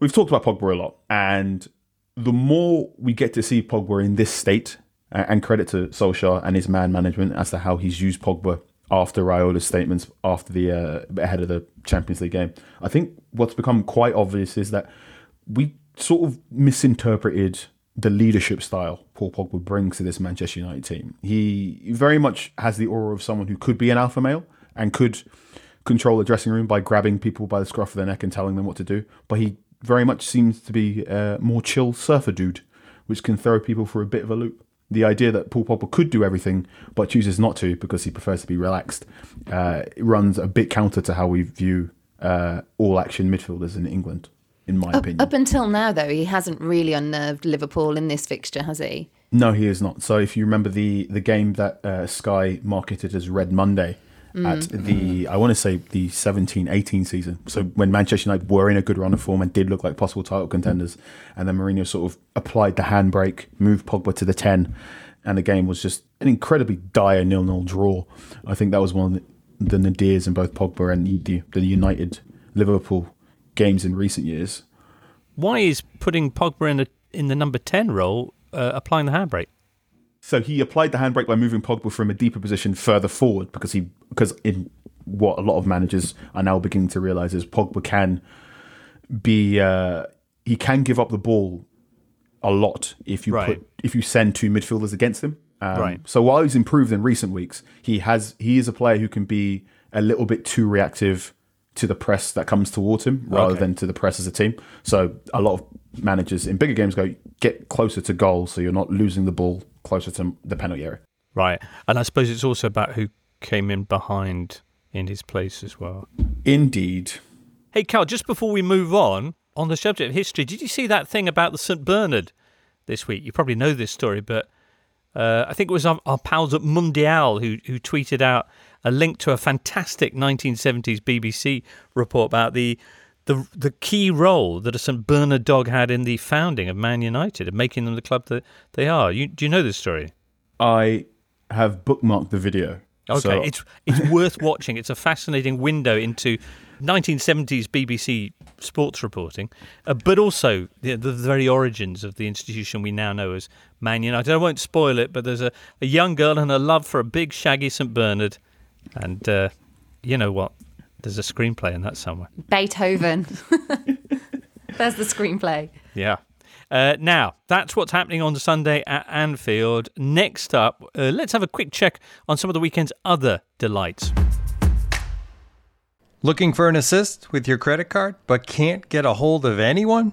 we've talked about Pogba a lot, and the more we get to see Pogba in this state, and credit to Solskjaer and his man management as to how he's used Pogba after Raiola's statements after the ahead of the Champions League game, I think what's become quite obvious is that we sort of misinterpreted the leadership style Paul Pogba brings to this Manchester United team. He very much has the aura of someone who could be an alpha male and could control the dressing room by grabbing people by the scruff of their neck and telling them what to do. But he very much seems to be a more chill surfer dude, which can throw people for a bit of a loop. The idea that Paul Pogba could do everything but chooses not to because he prefers to be relaxed runs a bit counter to how we view all-action midfielders in England. In my opinion. Up until now, though, he hasn't really unnerved Liverpool in this fixture, has he? No, he is not. So if you remember the game that Sky marketed as Red Monday at the, I want to say, the 17-18 season, so when Manchester United were in a good run of form and did look like possible title contenders, and then Mourinho sort of applied the handbrake, moved Pogba to the 10, and the game was just an incredibly dire 0-0 draw. I think that was one of the nadirs in both Pogba and the United-Liverpool games in recent years. Why is putting Pogba in the number 10 role applying the handbrake? So he applied the handbrake by moving Pogba from a deeper position further forward, because in what a lot of managers are now beginning to realise is Pogba can be he can give up the ball a lot if you send two midfielders against him. So while he's improved in recent weeks, he is a player who can be a little bit too reactive to the press that comes towards him rather than to the press as a team. So a lot of managers in bigger games go, get closer to goal so you're not losing the ball closer to the penalty area. Right. And I suppose it's also about who came in behind in his place as well. Indeed. Hey, Carl, just before we move on the subject of history, did you see that thing about the St Bernard this week. You probably know this story, but I think it was our pals at Mundial who tweeted out a link to a fantastic 1970s BBC report about the key role that a St Bernard dog had in the founding of Man United and making them the club that they are. Do you know this story? I have bookmarked the video. Okay, so. It's worth watching. It's a fascinating window into 1970s BBC sports reporting, but also the very origins of the institution we now know as Man United. I won't spoil it, but there's a young girl and her love for a big, shaggy St Bernard. And you know what? There's a screenplay in that somewhere. Beethoven. There's the screenplay. Yeah. Now, that's what's happening on Sunday at Anfield. Next up, let's have a quick check on some of the weekend's other delights. Looking for an assist with your credit card but can't get a hold of anyone?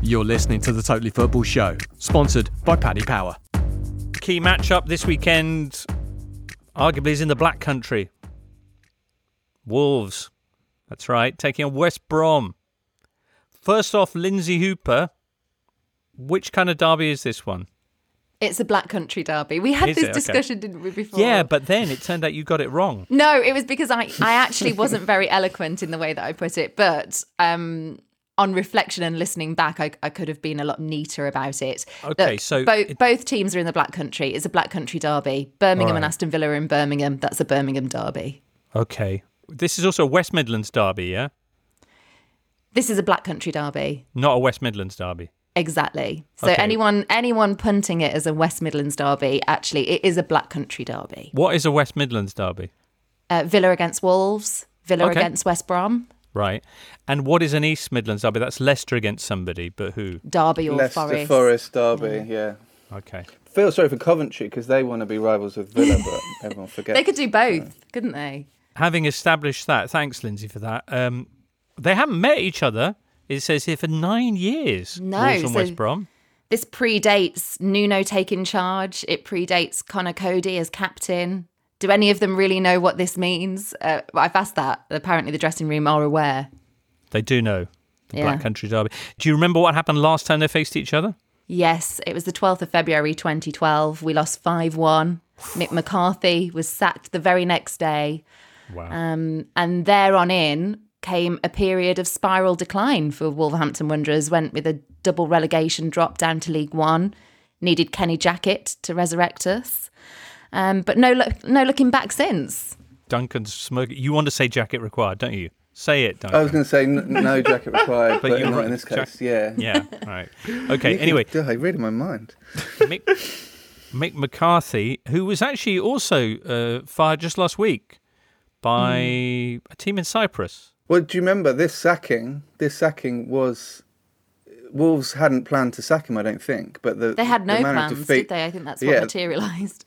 You're listening to the Totally Football Show, sponsored by Paddy Power. Key matchup this weekend, arguably, is in the Black Country. Wolves, that's right, taking on West Brom. First off, Lindsay Hooper, which kind of derby is this one? It's a Black Country derby. We had this discussion, didn't we, before? Yeah, but then it turned out you got it wrong. No, it was because I actually wasn't very eloquent in the way that I put it, but... on reflection and listening back, I could have been a lot neater about it. Okay, look, so... both teams are in the Black Country. It's a Black Country derby. Birmingham and Aston Villa are in Birmingham. That's a Birmingham derby. Okay. This is also a West Midlands derby, yeah? This is a Black Country derby. Not a West Midlands derby. Exactly. So okay. anyone punting it as a West Midlands derby, actually, it is a Black Country derby. What is a West Midlands derby? Villa against Wolves. Villa against West Brom. Right. And what is an East Midlands derby? That's Leicester against somebody, but who? Derby or Leicester Forest. Leicester Forest derby, yeah. Okay. Feel sorry for Coventry because they want to be rivals with Villa, but everyone forgets. They could do both, couldn't they? Having established that, thanks, Lindsay, for that. They haven't met each other, it says here, for 9 years. No. Wolves and West Brom. This predates Nuno taking charge. It predates Connor Cody as captain. Do any of them really know what this means? I've asked that. Apparently the dressing room are aware. They do know. The Black Country derby. Do you remember what happened last time they faced each other? Yes, it was the 12th of February 2012. We lost 5-1. Mick McCarthy was sacked the very next day. Wow. And there on in came a period of spiral decline for Wolverhampton Wanderers. Went with a double relegation drop down to League One. Needed Kenny Jackett to resurrect us. But no looking back since. Duncan's smirking. You want to say jacket required, don't you? Say it, Duncan. I was going to say no jacket required, but you're not in this case. Yeah. Yeah, right. Okay, anyway. I read in my mind. Mick McCarthy, who was actually also fired just last week by a team in Cyprus. Well, do you remember this sacking was... Wolves hadn't planned to sack him, I don't think. But they had no plans, did they? I think that's what materialised.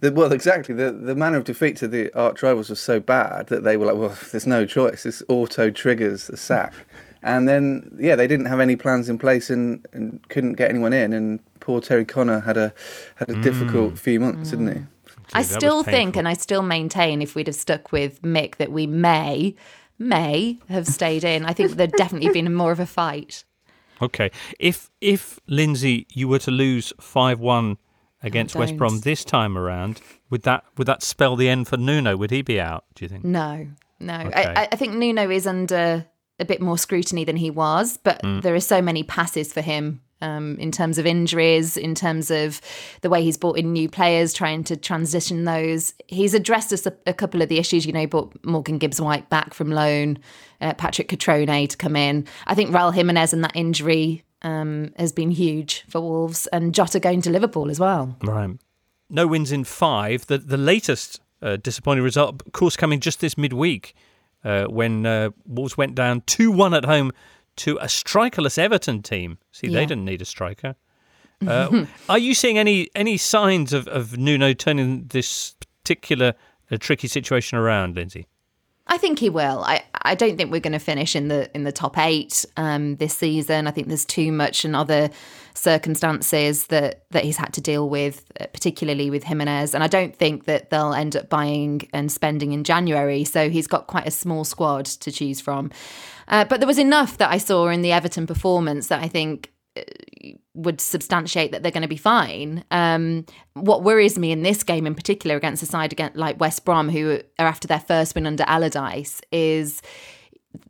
Well, exactly. The manner of defeat to the arch rivals was so bad that they were like, well, there's no choice. This auto triggers the sack. And then, they didn't have any plans in place and couldn't get anyone in. And poor Terry Connor had a difficult few months, didn't he? I still think, and I still maintain, if we'd have stuck with Mick, that we may have stayed in. I think there'd definitely been more of a fight. Okay. If Lindsay, you were to lose 5-1 against West Brom this time around, would that spell the end for Nuno? Would he be out, do you think? No. Okay. I think Nuno is under a bit more scrutiny than he was, but there are so many passes for him in terms of injuries, in terms of the way he's brought in new players, trying to transition those. He's addressed a couple of the issues, brought Morgan Gibbs-White back from loan, Patrick Catrone to come in. I think Raul Jimenez and that injury... has been huge for Wolves, and Jota going to Liverpool as well. Right. No wins in 5. The latest disappointing result, of course, coming just this midweek when Wolves went down 2-1 at home to a strikerless Everton team. See, they didn't need a striker. Are you seeing any signs of Nuno turning this particular tricky situation around, Lindsay? I think he will. I don't think we're going to finish in the top eight this season. I think there's too much and other circumstances that he's had to deal with, particularly with Jimenez. And I don't think that they'll end up buying and spending in January. So he's got quite a small squad to choose from. But there was enough that I saw in the Everton performance that I think would substantiate that they're going to be fine. What worries me in this game in particular against a side like West Brom, who are after their first win under Allardyce, is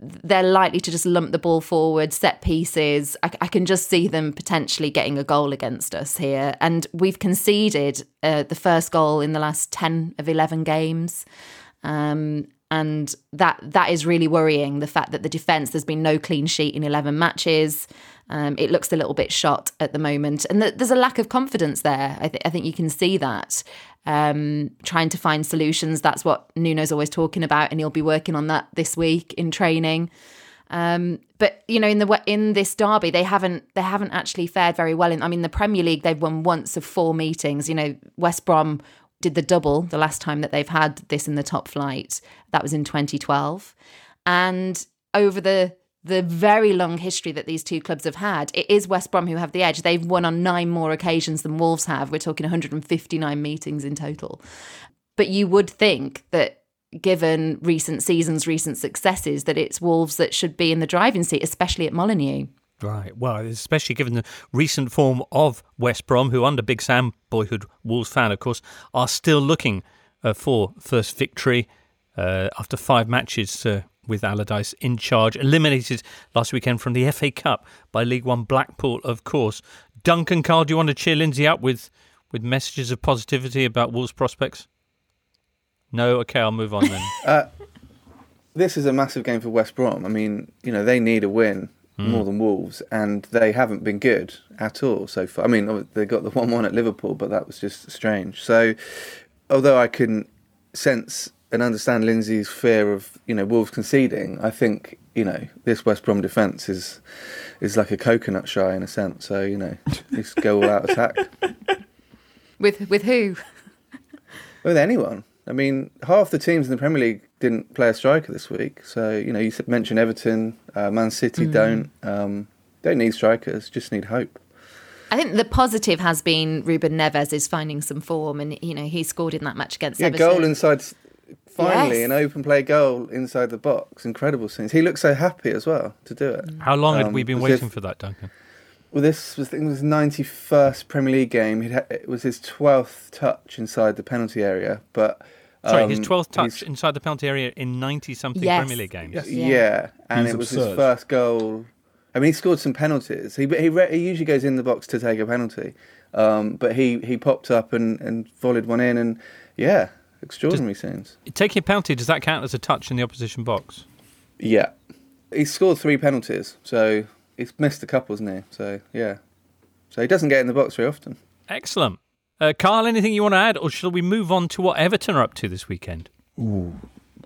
they're likely to just lump the ball forward, set pieces. I can just see them potentially getting a goal against us here. And we've conceded the first goal in the last 10 of 11 games. And that is really worrying, the fact that the defence, there's been no clean sheet in 11 matches. It looks a little bit shot at the moment. And there's a lack of confidence there. I think you can see that. Trying to find solutions, that's what Nuno's always talking about, and he'll be working on that this week in training. But you know, in this derby, they haven't actually fared very well. The Premier League, they've won once of four meetings. You know, West Brom did the double the last time that they've had this in the top flight. That was in 2012. And over the very long history that these two clubs have had, it is West Brom who have the edge. They've won on 9 more occasions than Wolves have. We're talking 159 meetings in total. But you would think that given recent seasons, recent successes, that it's Wolves that should be in the driving seat, especially at Molineux. Right. Well, especially given the recent form of West Brom, who under Big Sam, boyhood Wolves fan, of course, are still looking for first victory after 5 matches with Allardyce in charge. Eliminated last weekend from the FA Cup by League One Blackpool, of course. Duncan, Carl, do you want to cheer Lindsay up with messages of positivity about Wolves' prospects? No? OK, I'll move on then. This is a massive game for West Brom. They need a win. More than Wolves, and they haven't been good at all so far. They got the 1-1 at Liverpool, but that was just strange. So, although I can sense and understand Lindsay's fear of Wolves conceding, I think this West Brom defence is like a coconut shy in a sense. So just go all out attack. With who? With anyone. Half the teams in the Premier League didn't play a striker this week. So, you mentioned Everton, Man City don't need strikers, just need hope. I think the positive has been Ruben Neves is finding some form and, he scored in that match against Everton. Yeah, goal inside, finally, yes. An open play goal inside the box. Incredible scenes. He looked so happy as well to do it. How long had we been waiting for that, Duncan? Well, this was his 91st Premier League game. It was his 12th touch inside the penalty area, but... Sorry, his 12th touch inside the penalty area in 90-something Premier League games. Yes. Yeah, and it was absurd. His first goal. He scored some penalties. He usually goes in the box to take a penalty, but he popped up and volleyed one in, and yeah, extraordinary scenes. Taking a penalty, does that count as a touch in the opposition box? Yeah. He scored 3 penalties, so he's missed a couple, hasn't he? So, yeah. So he doesn't get in the box very often. Excellent. Carl, anything you want to add, or shall we move on to what Everton are up to this weekend? Ooh,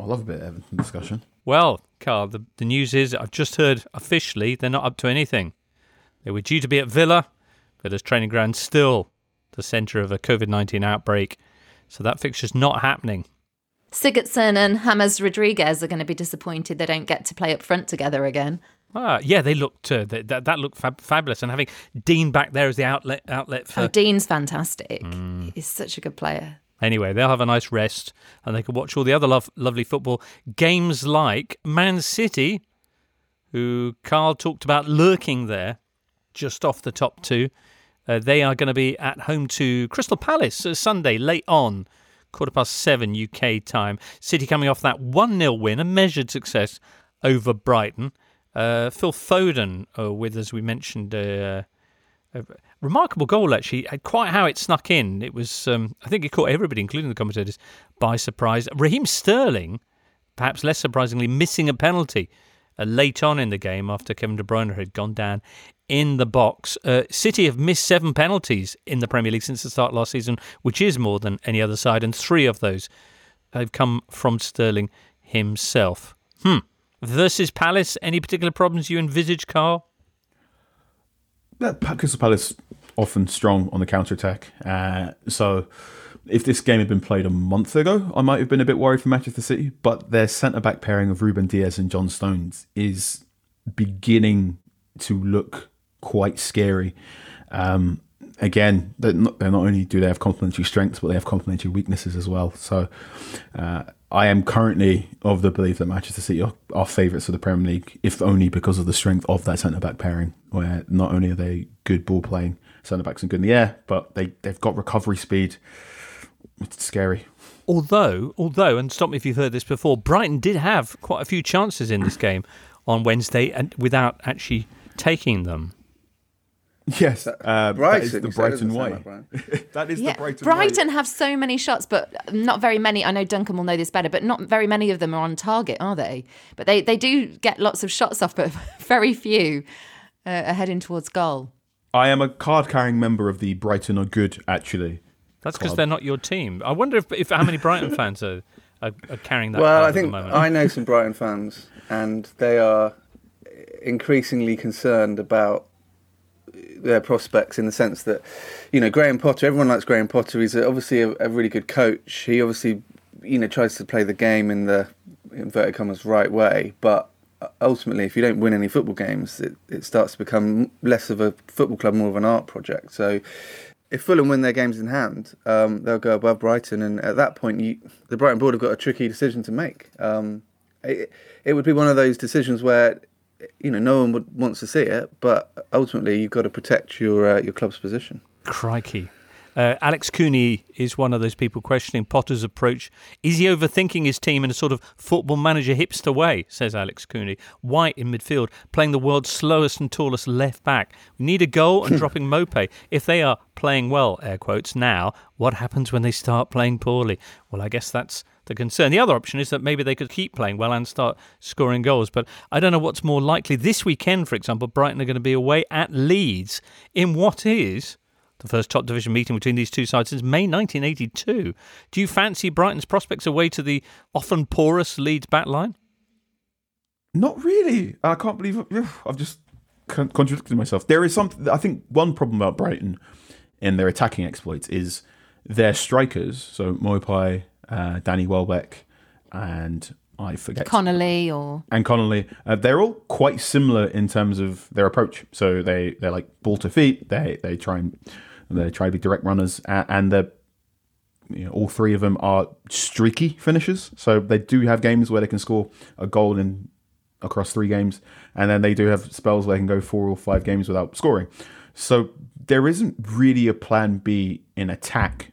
I love a bit of Everton discussion. Well, Carl, the news is I've just heard officially they're not up to anything. They were due to be at Villa, but as training ground still the centre of a COVID-19 outbreak, so that fixture's not happening. Sigurdsson and James Rodriguez are going to be disappointed they don't get to play up front together again. They looked that looked fabulous, and having Dean back there as the outlet for... Oh, Dean's fantastic. He's such a good player. Anyway, they'll have a nice rest, and they can watch all the other lovely football games like Man City, who Carl talked about lurking there, just off the top 2. They are going to be at home to Crystal Palace Sunday late on, 7:15 UK time. City coming off that 1-0 win, a measured success over Brighton. Phil Foden with, as we mentioned, a remarkable goal, actually. Quite how it snuck in. It was, I think it caught everybody, including the commentators, by surprise. Raheem Sterling, perhaps less surprisingly, missing a penalty late on in the game after Kevin De Bruyne had gone down in the box. City have missed 7 penalties in the Premier League since the start last season, which is more than any other side, and 3 of those have come from Sterling himself. Versus Palace, any particular problems you envisage, Carl? Yeah, Crystal Palace often strong on the counter-attack. So if this game had been played a month ago, I might have been a bit worried for Manchester City, but their centre-back pairing of Ruben Dias and John Stones is beginning to look quite scary. Again, they're not only do they have complementary strengths, but they have complementary weaknesses as well. So I am currently of the belief that Manchester City are favourites for the Premier League, if only because of the strength of that centre-back pairing, where not only are they good ball-playing centre-backs and good in the air, but they've got recovery speed. It's scary. Although, and stop me if you've heard this before, Brighton did have quite a few chances in this game on Wednesday and without actually taking them. Yes, that is the Brighton way. That is the Brighton way. Brighton have so many shots, but not very many. I know Duncan will know this better, but not very many of them are on target, are they? But they do get lots of shots off, but very few are heading towards goal. I am a card-carrying member of the Brighton Are Good, actually. That's because they're not your team. I wonder if how many Brighton fans are carrying that card at the moment. Well, I know some Brighton fans, and they are increasingly concerned about their prospects, in the sense that, you know, Graham Potter, everyone likes Graham Potter. He's obviously a really good coach. He obviously, you know, tries to play the game in the inverted commas right way, but ultimately if you don't win any football games, it starts to become less of a football club, more of an art project. So if Fulham win their games in hand, they'll go above Brighton, and at that point the Brighton board have got a tricky decision to make. It would be one of those decisions where, you know, no one wants to see it, but ultimately you've got to protect your club's position. Crikey. Alex Cooney is one of those people questioning Potter's approach. Is he overthinking his team in a sort of football manager hipster way, says Alex Cooney. White in midfield, playing the world's slowest and tallest left back. We need a goal and dropping Mope. If they are playing well, air quotes, now, what happens when they start playing poorly? Well, I guess that's the concern. The other option is that maybe they could keep playing well and start scoring goals, but I don't know what's more likely. This weekend, for example, Brighton are going to be away at Leeds in what is the first top division meeting between these two sides since May 1982. Do you fancy Brighton's prospects away to the often porous Leeds backline? Not really. I can't believe I've just contradicted myself. There is something. I think one problem about Brighton and their attacking exploits is their strikers, so Mopai, Danny Welbeck, and I forget Connolly. They're all quite similar in terms of their approach. So they're like ball to feet. They try to be direct runners, and they're, you know, all three of them are streaky finishers. So they do have games where they can score a goal in across three games, and then they do have spells where they can go 4 or 5 games without scoring. So there isn't really a plan B in attack,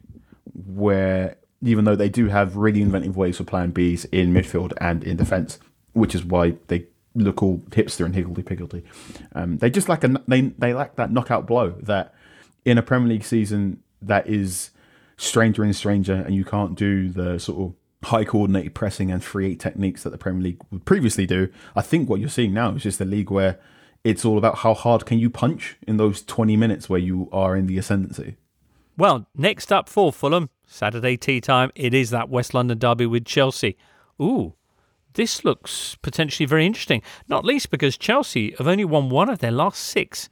where, even though they do have really inventive ways for plan Bs in midfield and in defence, which is why they look all hipster and higgledy-piggledy. They just lack they lack that knockout blow that in a Premier League season that is stranger and stranger, and you can't do the sort of high coordinated pressing and 3-8 techniques that the Premier League would previously do. I think what you're seeing now is just a league where it's all about how hard can you punch in those 20 minutes where you are in the ascendancy. Well, next up for Fulham, Saturday tea time, it is that West London derby with Chelsea. Ooh, this looks potentially very interesting, not least because Chelsea have only won one of their last 6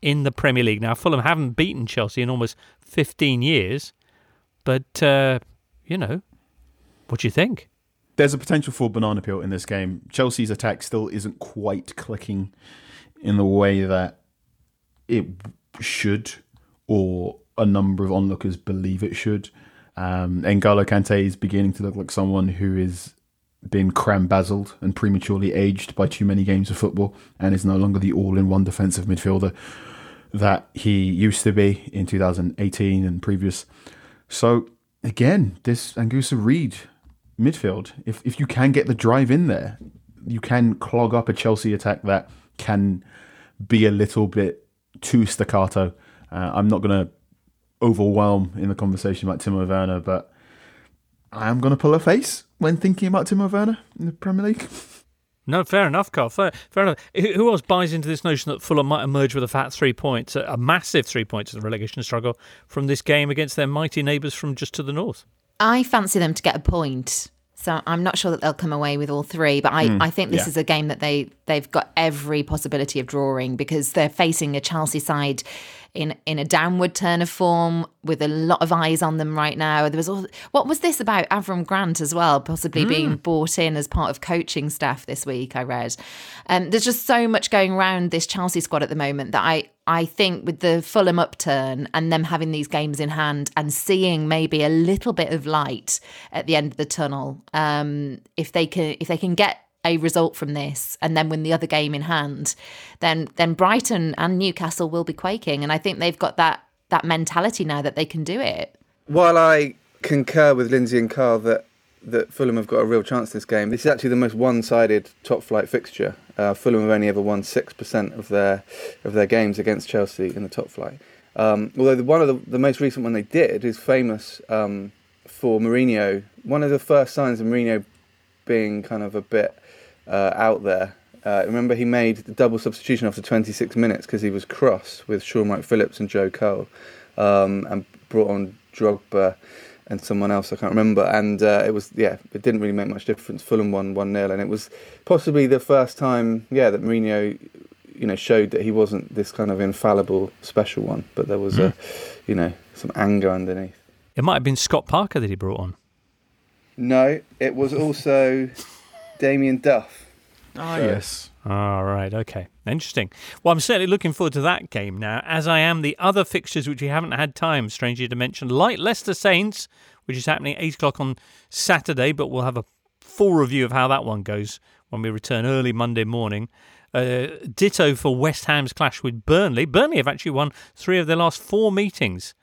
in the Premier League. Now, Fulham haven't beaten Chelsea in almost 15 years, but, you know, what do you think? There's a potential for banana peel in this game. Chelsea's attack still isn't quite clicking in the way that it should, or a number of onlookers believe it should. N'Golo Kante is beginning to look like someone who is been cram-bazzled and prematurely aged by too many games of football, and is no longer the all-in-one defensive midfielder that he used to be in 2018 and previous. So again, this Anguissa Reed midfield, if you can get the drive in there, you can clog up a Chelsea attack that can be a little bit too staccato. I'm not going to overwhelm in the conversation about Timo Werner, but I am going to pull a face when thinking about Timo Werner in the Premier League. No, fair enough, Carl. Fair enough. Who else buys into this notion that Fulham might emerge with a fat 3 points, a massive 3 points in the relegation struggle from this game against their mighty neighbours from just to the north? I fancy them to get a point, so I'm not sure that they'll come away with all 3, but I think this is a game that they've got every possibility of drawing, because they're facing a Chelsea side in a downward turn of form with a lot of eyes on them right now. There was all, what was this about Avram Grant as well, possibly being bought in as part of coaching staff this week, I read. There's just so much going around this Chelsea squad at the moment that I think with the Fulham upturn and them having these games in hand and seeing maybe a little bit of light at the end of the tunnel, if they can get a result from this and then win the other game in hand, then Brighton and Newcastle will be quaking. And I think they've got that mentality now that they can do it. While I concur with Lindsay and Carl that Fulham have got a real chance this game, this is actually the most one-sided top-flight fixture. Fulham have only ever won 6% of their games against Chelsea in the top flight. Although the most recent one they did is famous for Mourinho. One of the first signs of Mourinho being kind of a bit out there. Remember, he made the double substitution after 26 minutes because he was cross with Sean Wright Phillips and Joe Cole, and brought on Drogba and someone else, I can't remember. And it didn't really make much difference. Fulham won 1-0, and it was possibly the first time, that Mourinho, showed that he wasn't this kind of infallible special one, but there was some anger underneath. It might have been Scott Parker that he brought on. No, it was also Damien Duff. Yes. All right, okay. Interesting. Well, I'm certainly looking forward to that game now, as I am the other fixtures which we haven't had time, strangely, to mention, like Leicester Saints, which is happening at 8 o'clock on Saturday, but we'll have a full review of how that one goes when we return early Monday morning. Ditto for West Ham's clash with Burnley. Burnley have actually won 3 of their last 4 meetings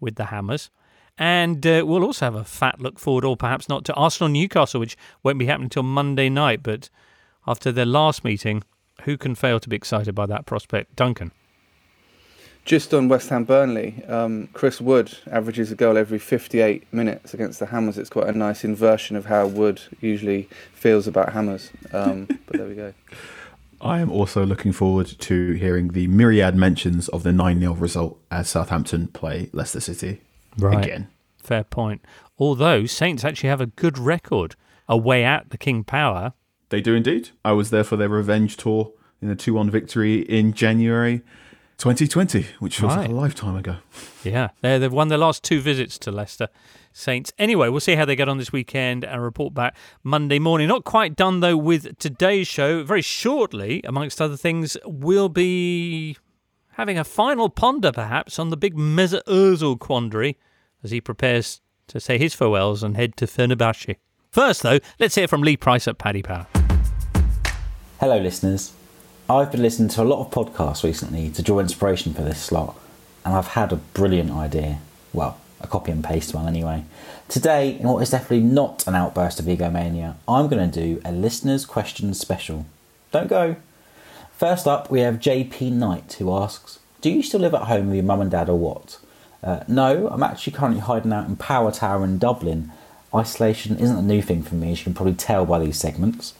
with the Hammers. And we'll also have a fat look forward, or perhaps not, to Arsenal-Newcastle, which won't be happening until Monday night, but after their last meeting, who can fail to be excited by that prospect? Duncan. Just on West Ham Burnley, Chris Wood averages a goal every 58 minutes against the Hammers. It's quite a nice inversion of how Wood usually feels about Hammers. But there we go. I am also looking forward to hearing the myriad mentions of the 9-0 result as Southampton play Leicester City again. Fair point. Although Saints actually have a good record away at the King Power. They do indeed. I was there for their revenge tour in a 2-1 victory in January 2020, which was a lifetime ago. Yeah, they've won their last 2 visits to Leicester Saints. Anyway, we'll see how they get on this weekend and report back Monday morning. Not quite done, though, with today's show. Very shortly, amongst other things, we'll be having a final ponder, perhaps, on the big Mesut Ozil quandary as he prepares to say his farewells and head to Fenerbahce. First, though, let's hear from Lee Price at Paddy Power. Hello, listeners. I've been listening to a lot of podcasts recently to draw inspiration for this slot, and I've had a brilliant idea. Well, a copy and paste one anyway. Today, in what is definitely not an outburst of egomania, I'm going to do a listener's question special. Don't go. First up, we have JP Knight, who asks, do you still live at home with your mum and dad or what? No, I'm actually currently hiding out in Power Tower in Dublin. Isolation isn't a new thing for me, as you can probably tell by these segments.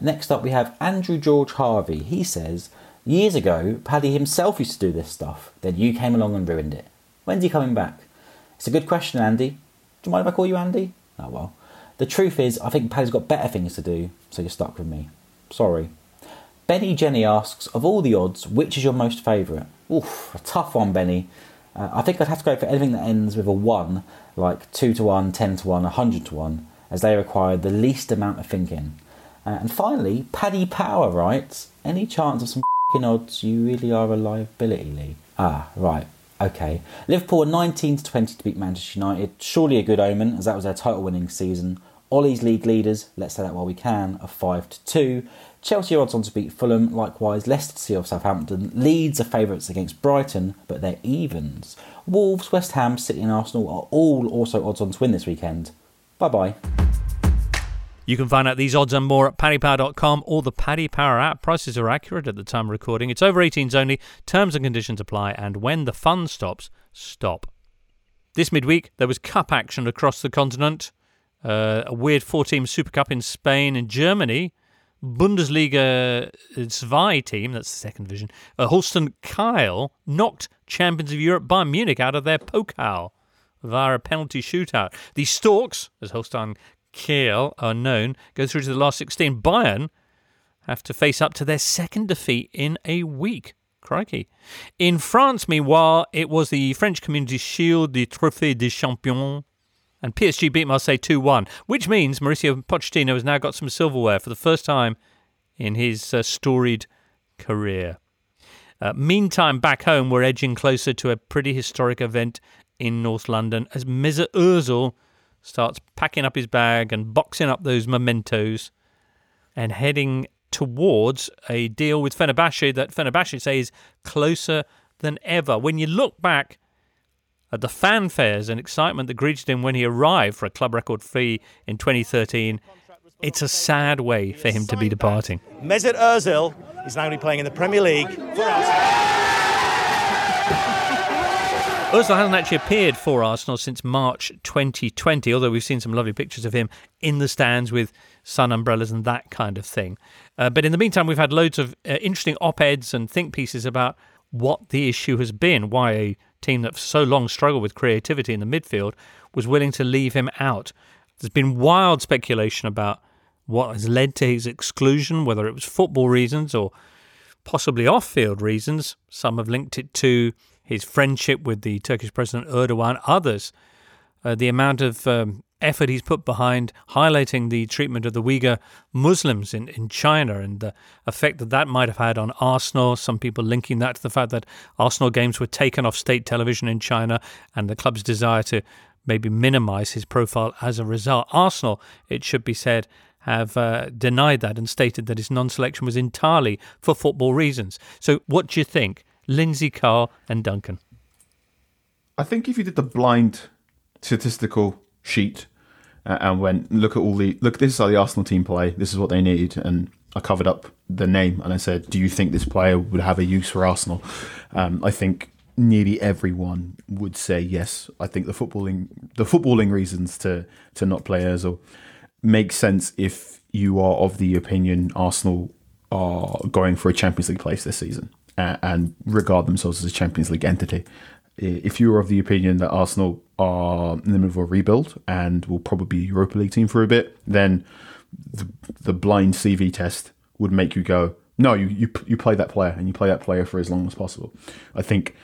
Next up, we have Andrew George Harvey. He says, years ago, Paddy himself used to do this stuff. Then you came along and ruined it. When's he coming back? It's a good question, Andy. Do you mind if I call you Andy? Oh, well. The truth is, I think Paddy's got better things to do, so you're stuck with me. Sorry. Benny Jenny asks, of all the odds, which is your most favourite? Oof, a tough one, Benny. I think I'd have to go for anything that ends with a 1, like 2-1, 10-1, 100-1, as they require the least amount of thinking. And finally, Paddy Power writes, any chance of some f***ing odds, you really are a liability, Lee. Ah, right, okay. Liverpool are 19-20 to beat Manchester United. Surely a good omen, as that was their title-winning season. Ollie's league leaders, let's say that while we can, are 5-2. Chelsea are odds on to beat Fulham. Likewise, Leicester City off Southampton. Leeds are favourites against Brighton, but they're evens. Wolves, West Ham, City and Arsenal are all also odds on to win this weekend. Bye-bye. You can find out these odds and more at paddypower.com or the Paddy Power app. Prices are accurate at the time of recording. It's over 18s only. Terms and conditions apply. And when the fun stops, stop. This midweek, there was cup action across the continent. A weird 4-team Super Cup in Spain and Germany. Bundesliga Zwei team, that's the second division, Holstein Kiel knocked Champions of Europe Bayern Munich out of their Pokal via a penalty shootout. The Storks, as Holstein Kiel are known, go through to the last 16. Bayern have to face up to their second defeat in a week. Crikey. In France, meanwhile, it was the French Community Shield, the Trophée des Champions, and PSG beat Marseille 2-1, which means Mauricio Pochettino has now got some silverware for the first time in his storied career. Meantime, back home, we're edging closer to a pretty historic event in North London as Mesut Ozil starts packing up his bag and boxing up those mementos and heading towards a deal with Fenerbahce that Fenerbahce say is closer than ever. When you look back at the fanfares and excitement that greeted him when he arrived for a club record fee in 2013, it's a sad way for him to be departing. Mesut Ozil is now going to be playing in the Premier League for Arsenal. Ozil hasn't actually appeared for Arsenal since March 2020, although we've seen some lovely pictures of him in the stands with sun umbrellas and that kind of thing. But in the meantime, we've had loads of interesting op-eds and think pieces about what the issue has been, why a team that for so long struggled with creativity in the midfield was willing to leave him out. There's been wild speculation about what has led to his exclusion, whether it was football reasons or possibly off-field reasons. Some have linked it to his friendship with the Turkish President Erdogan. Others, the amount of effort he's put behind highlighting the treatment of the Uyghur Muslims in China and the effect that that might have had on Arsenal. Some people linking that to the fact that Arsenal games were taken off state television in China and the club's desire to maybe minimise his profile as a result. Arsenal, it should be said, have denied that and stated that his non-selection was entirely for football reasons. So what do you think? Lindsay, Carl and Duncan. I think if you did the blind statistical sheet and went, look, this is how the Arsenal team play, this is what they need, and I covered up the name and I said, do you think this player would have a use for Arsenal? I think nearly everyone would say yes. I think the footballing reasons to not play Ozil make sense if you are of the opinion Arsenal are going for a Champions League place this season and regard themselves as a Champions League entity. If you are of the opinion that Arsenal are in the middle of a rebuild and will probably be a Europa League team for a bit, then the blind CV test would make you go, no, you play that player and you play that player for as long as possible. I think,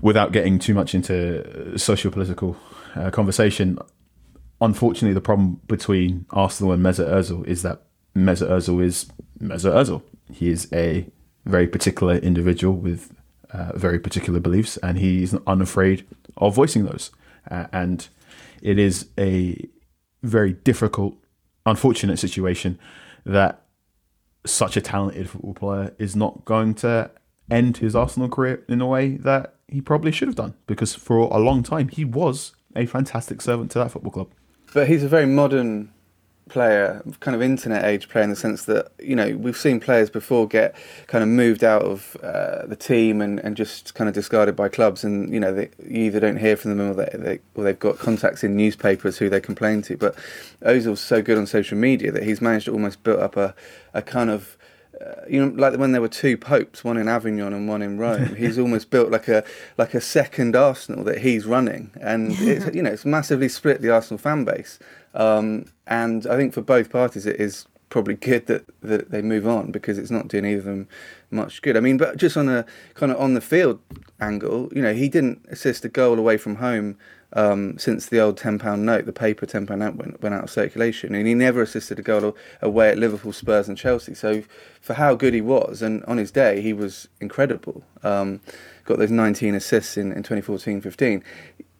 without getting too much into socio-political conversation, unfortunately the problem between Arsenal and Mesut Ozil is that Mesut Ozil is Mesut Ozil. He is a very particular individual with very particular beliefs, and he is unafraid of voicing those. And it is a very difficult, unfortunate situation that such a talented football player is not going to end his Arsenal career in a way that he probably should have done, because for a long time he was a fantastic servant to that football club. But he's a very modern player, kind of internet age player, in the sense that, you know, we've seen players before get kind of moved out of the team and just kind of discarded by clubs, and, you know, you either don't hear from them or they've got contacts in newspapers who they complain to. But Ozil's so good on social media that he's managed to almost build up a kind of, you know, like when there were two popes, one in Avignon and one in Rome. He's almost built like a second Arsenal that he's running, and it's, you know, it's massively split the Arsenal fan base. And I think for both parties, it is probably good that they move on, because it's not doing either of them much good. I mean, but just on a kind of on the field angle, you know, he didn't assist a goal away from home since the old £10 note, the paper £10 note went out of circulation, and he never assisted a goal away at Liverpool, Spurs and Chelsea. So for how good he was, and on his day he was incredible, got those 19 assists in 2014-15,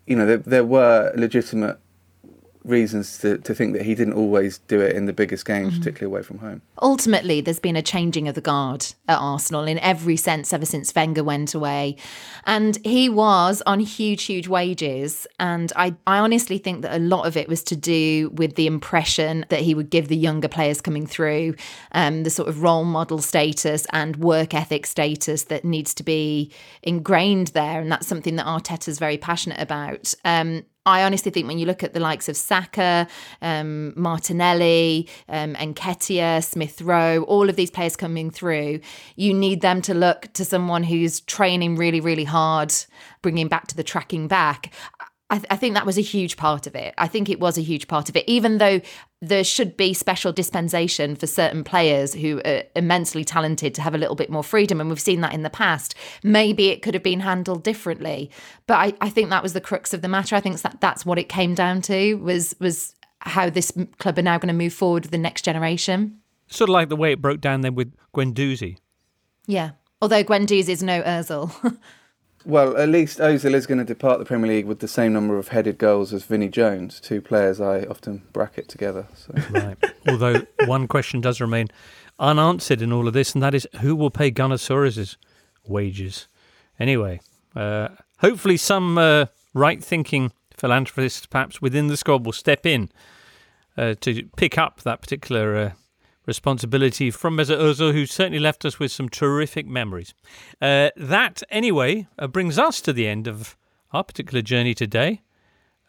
you know, there were legitimate reasons to think that he didn't always do it in the biggest games, particularly away from home. Ultimately, there's been a changing of the guard at Arsenal in every sense ever since Wenger went away. And he was on huge, huge wages. And I honestly think that a lot of it was to do with the impression that he would give the younger players coming through, the sort of role model status and work ethic status that needs to be ingrained there. And that's something that Arteta's very passionate about. I honestly think when you look at the likes of Saka, Martinelli, Nketiah, Smith-Rowe, all of these players coming through, you need them to look to someone who's training really, really hard, bringing back to the tracking back. I think that was a huge part of it. I think it was a huge part of it, even though there should be special dispensation for certain players who are immensely talented to have a little bit more freedom. And we've seen that in the past. Maybe it could have been handled differently. But I think that was the crux of the matter. I think that's what it came down to, was how this club are now going to move forward with the next generation. Sort of like the way it broke down then with Guendouzi. Yeah, although Guendouzi is no Ozil. Well, at least Ozil is going to depart the Premier League with the same number of headed goals as Vinnie Jones, two players I often bracket together. So. Right. Although one question does remain unanswered in all of this, and that is who will pay Gunnar Soares' wages? Anyway, hopefully some right-thinking philanthropists perhaps within the squad will step in to pick up that particular responsibility from Mesut Ozil, who certainly left us with some terrific memories. That, anyway, brings us to the end of our particular journey today.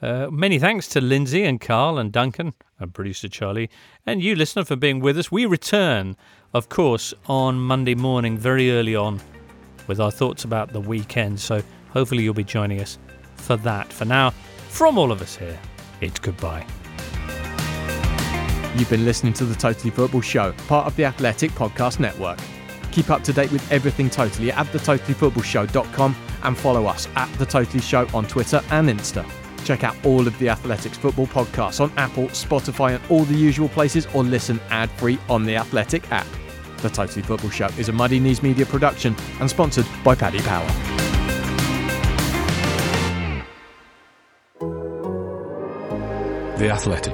Many thanks to Lindsay and Carl and Duncan and producer Charlie and you, listener, for being with us. We return, of course, on Monday morning, very early on, with our thoughts about the weekend. So hopefully you'll be joining us for that. For now, from all of us here, it's goodbye. You've been listening to The Totally Football Show, part of the Athletic Podcast Network. Keep up to date with everything Totally at thetotallyfootballshow.com and follow us at The Totally Show on Twitter and Insta. Check out all of the Athletic's football podcasts on Apple, Spotify and all the usual places, or listen ad-free on the Athletic app. The Totally Football Show is a Muddy Knees Media production and sponsored by Paddy Power. The Athletic.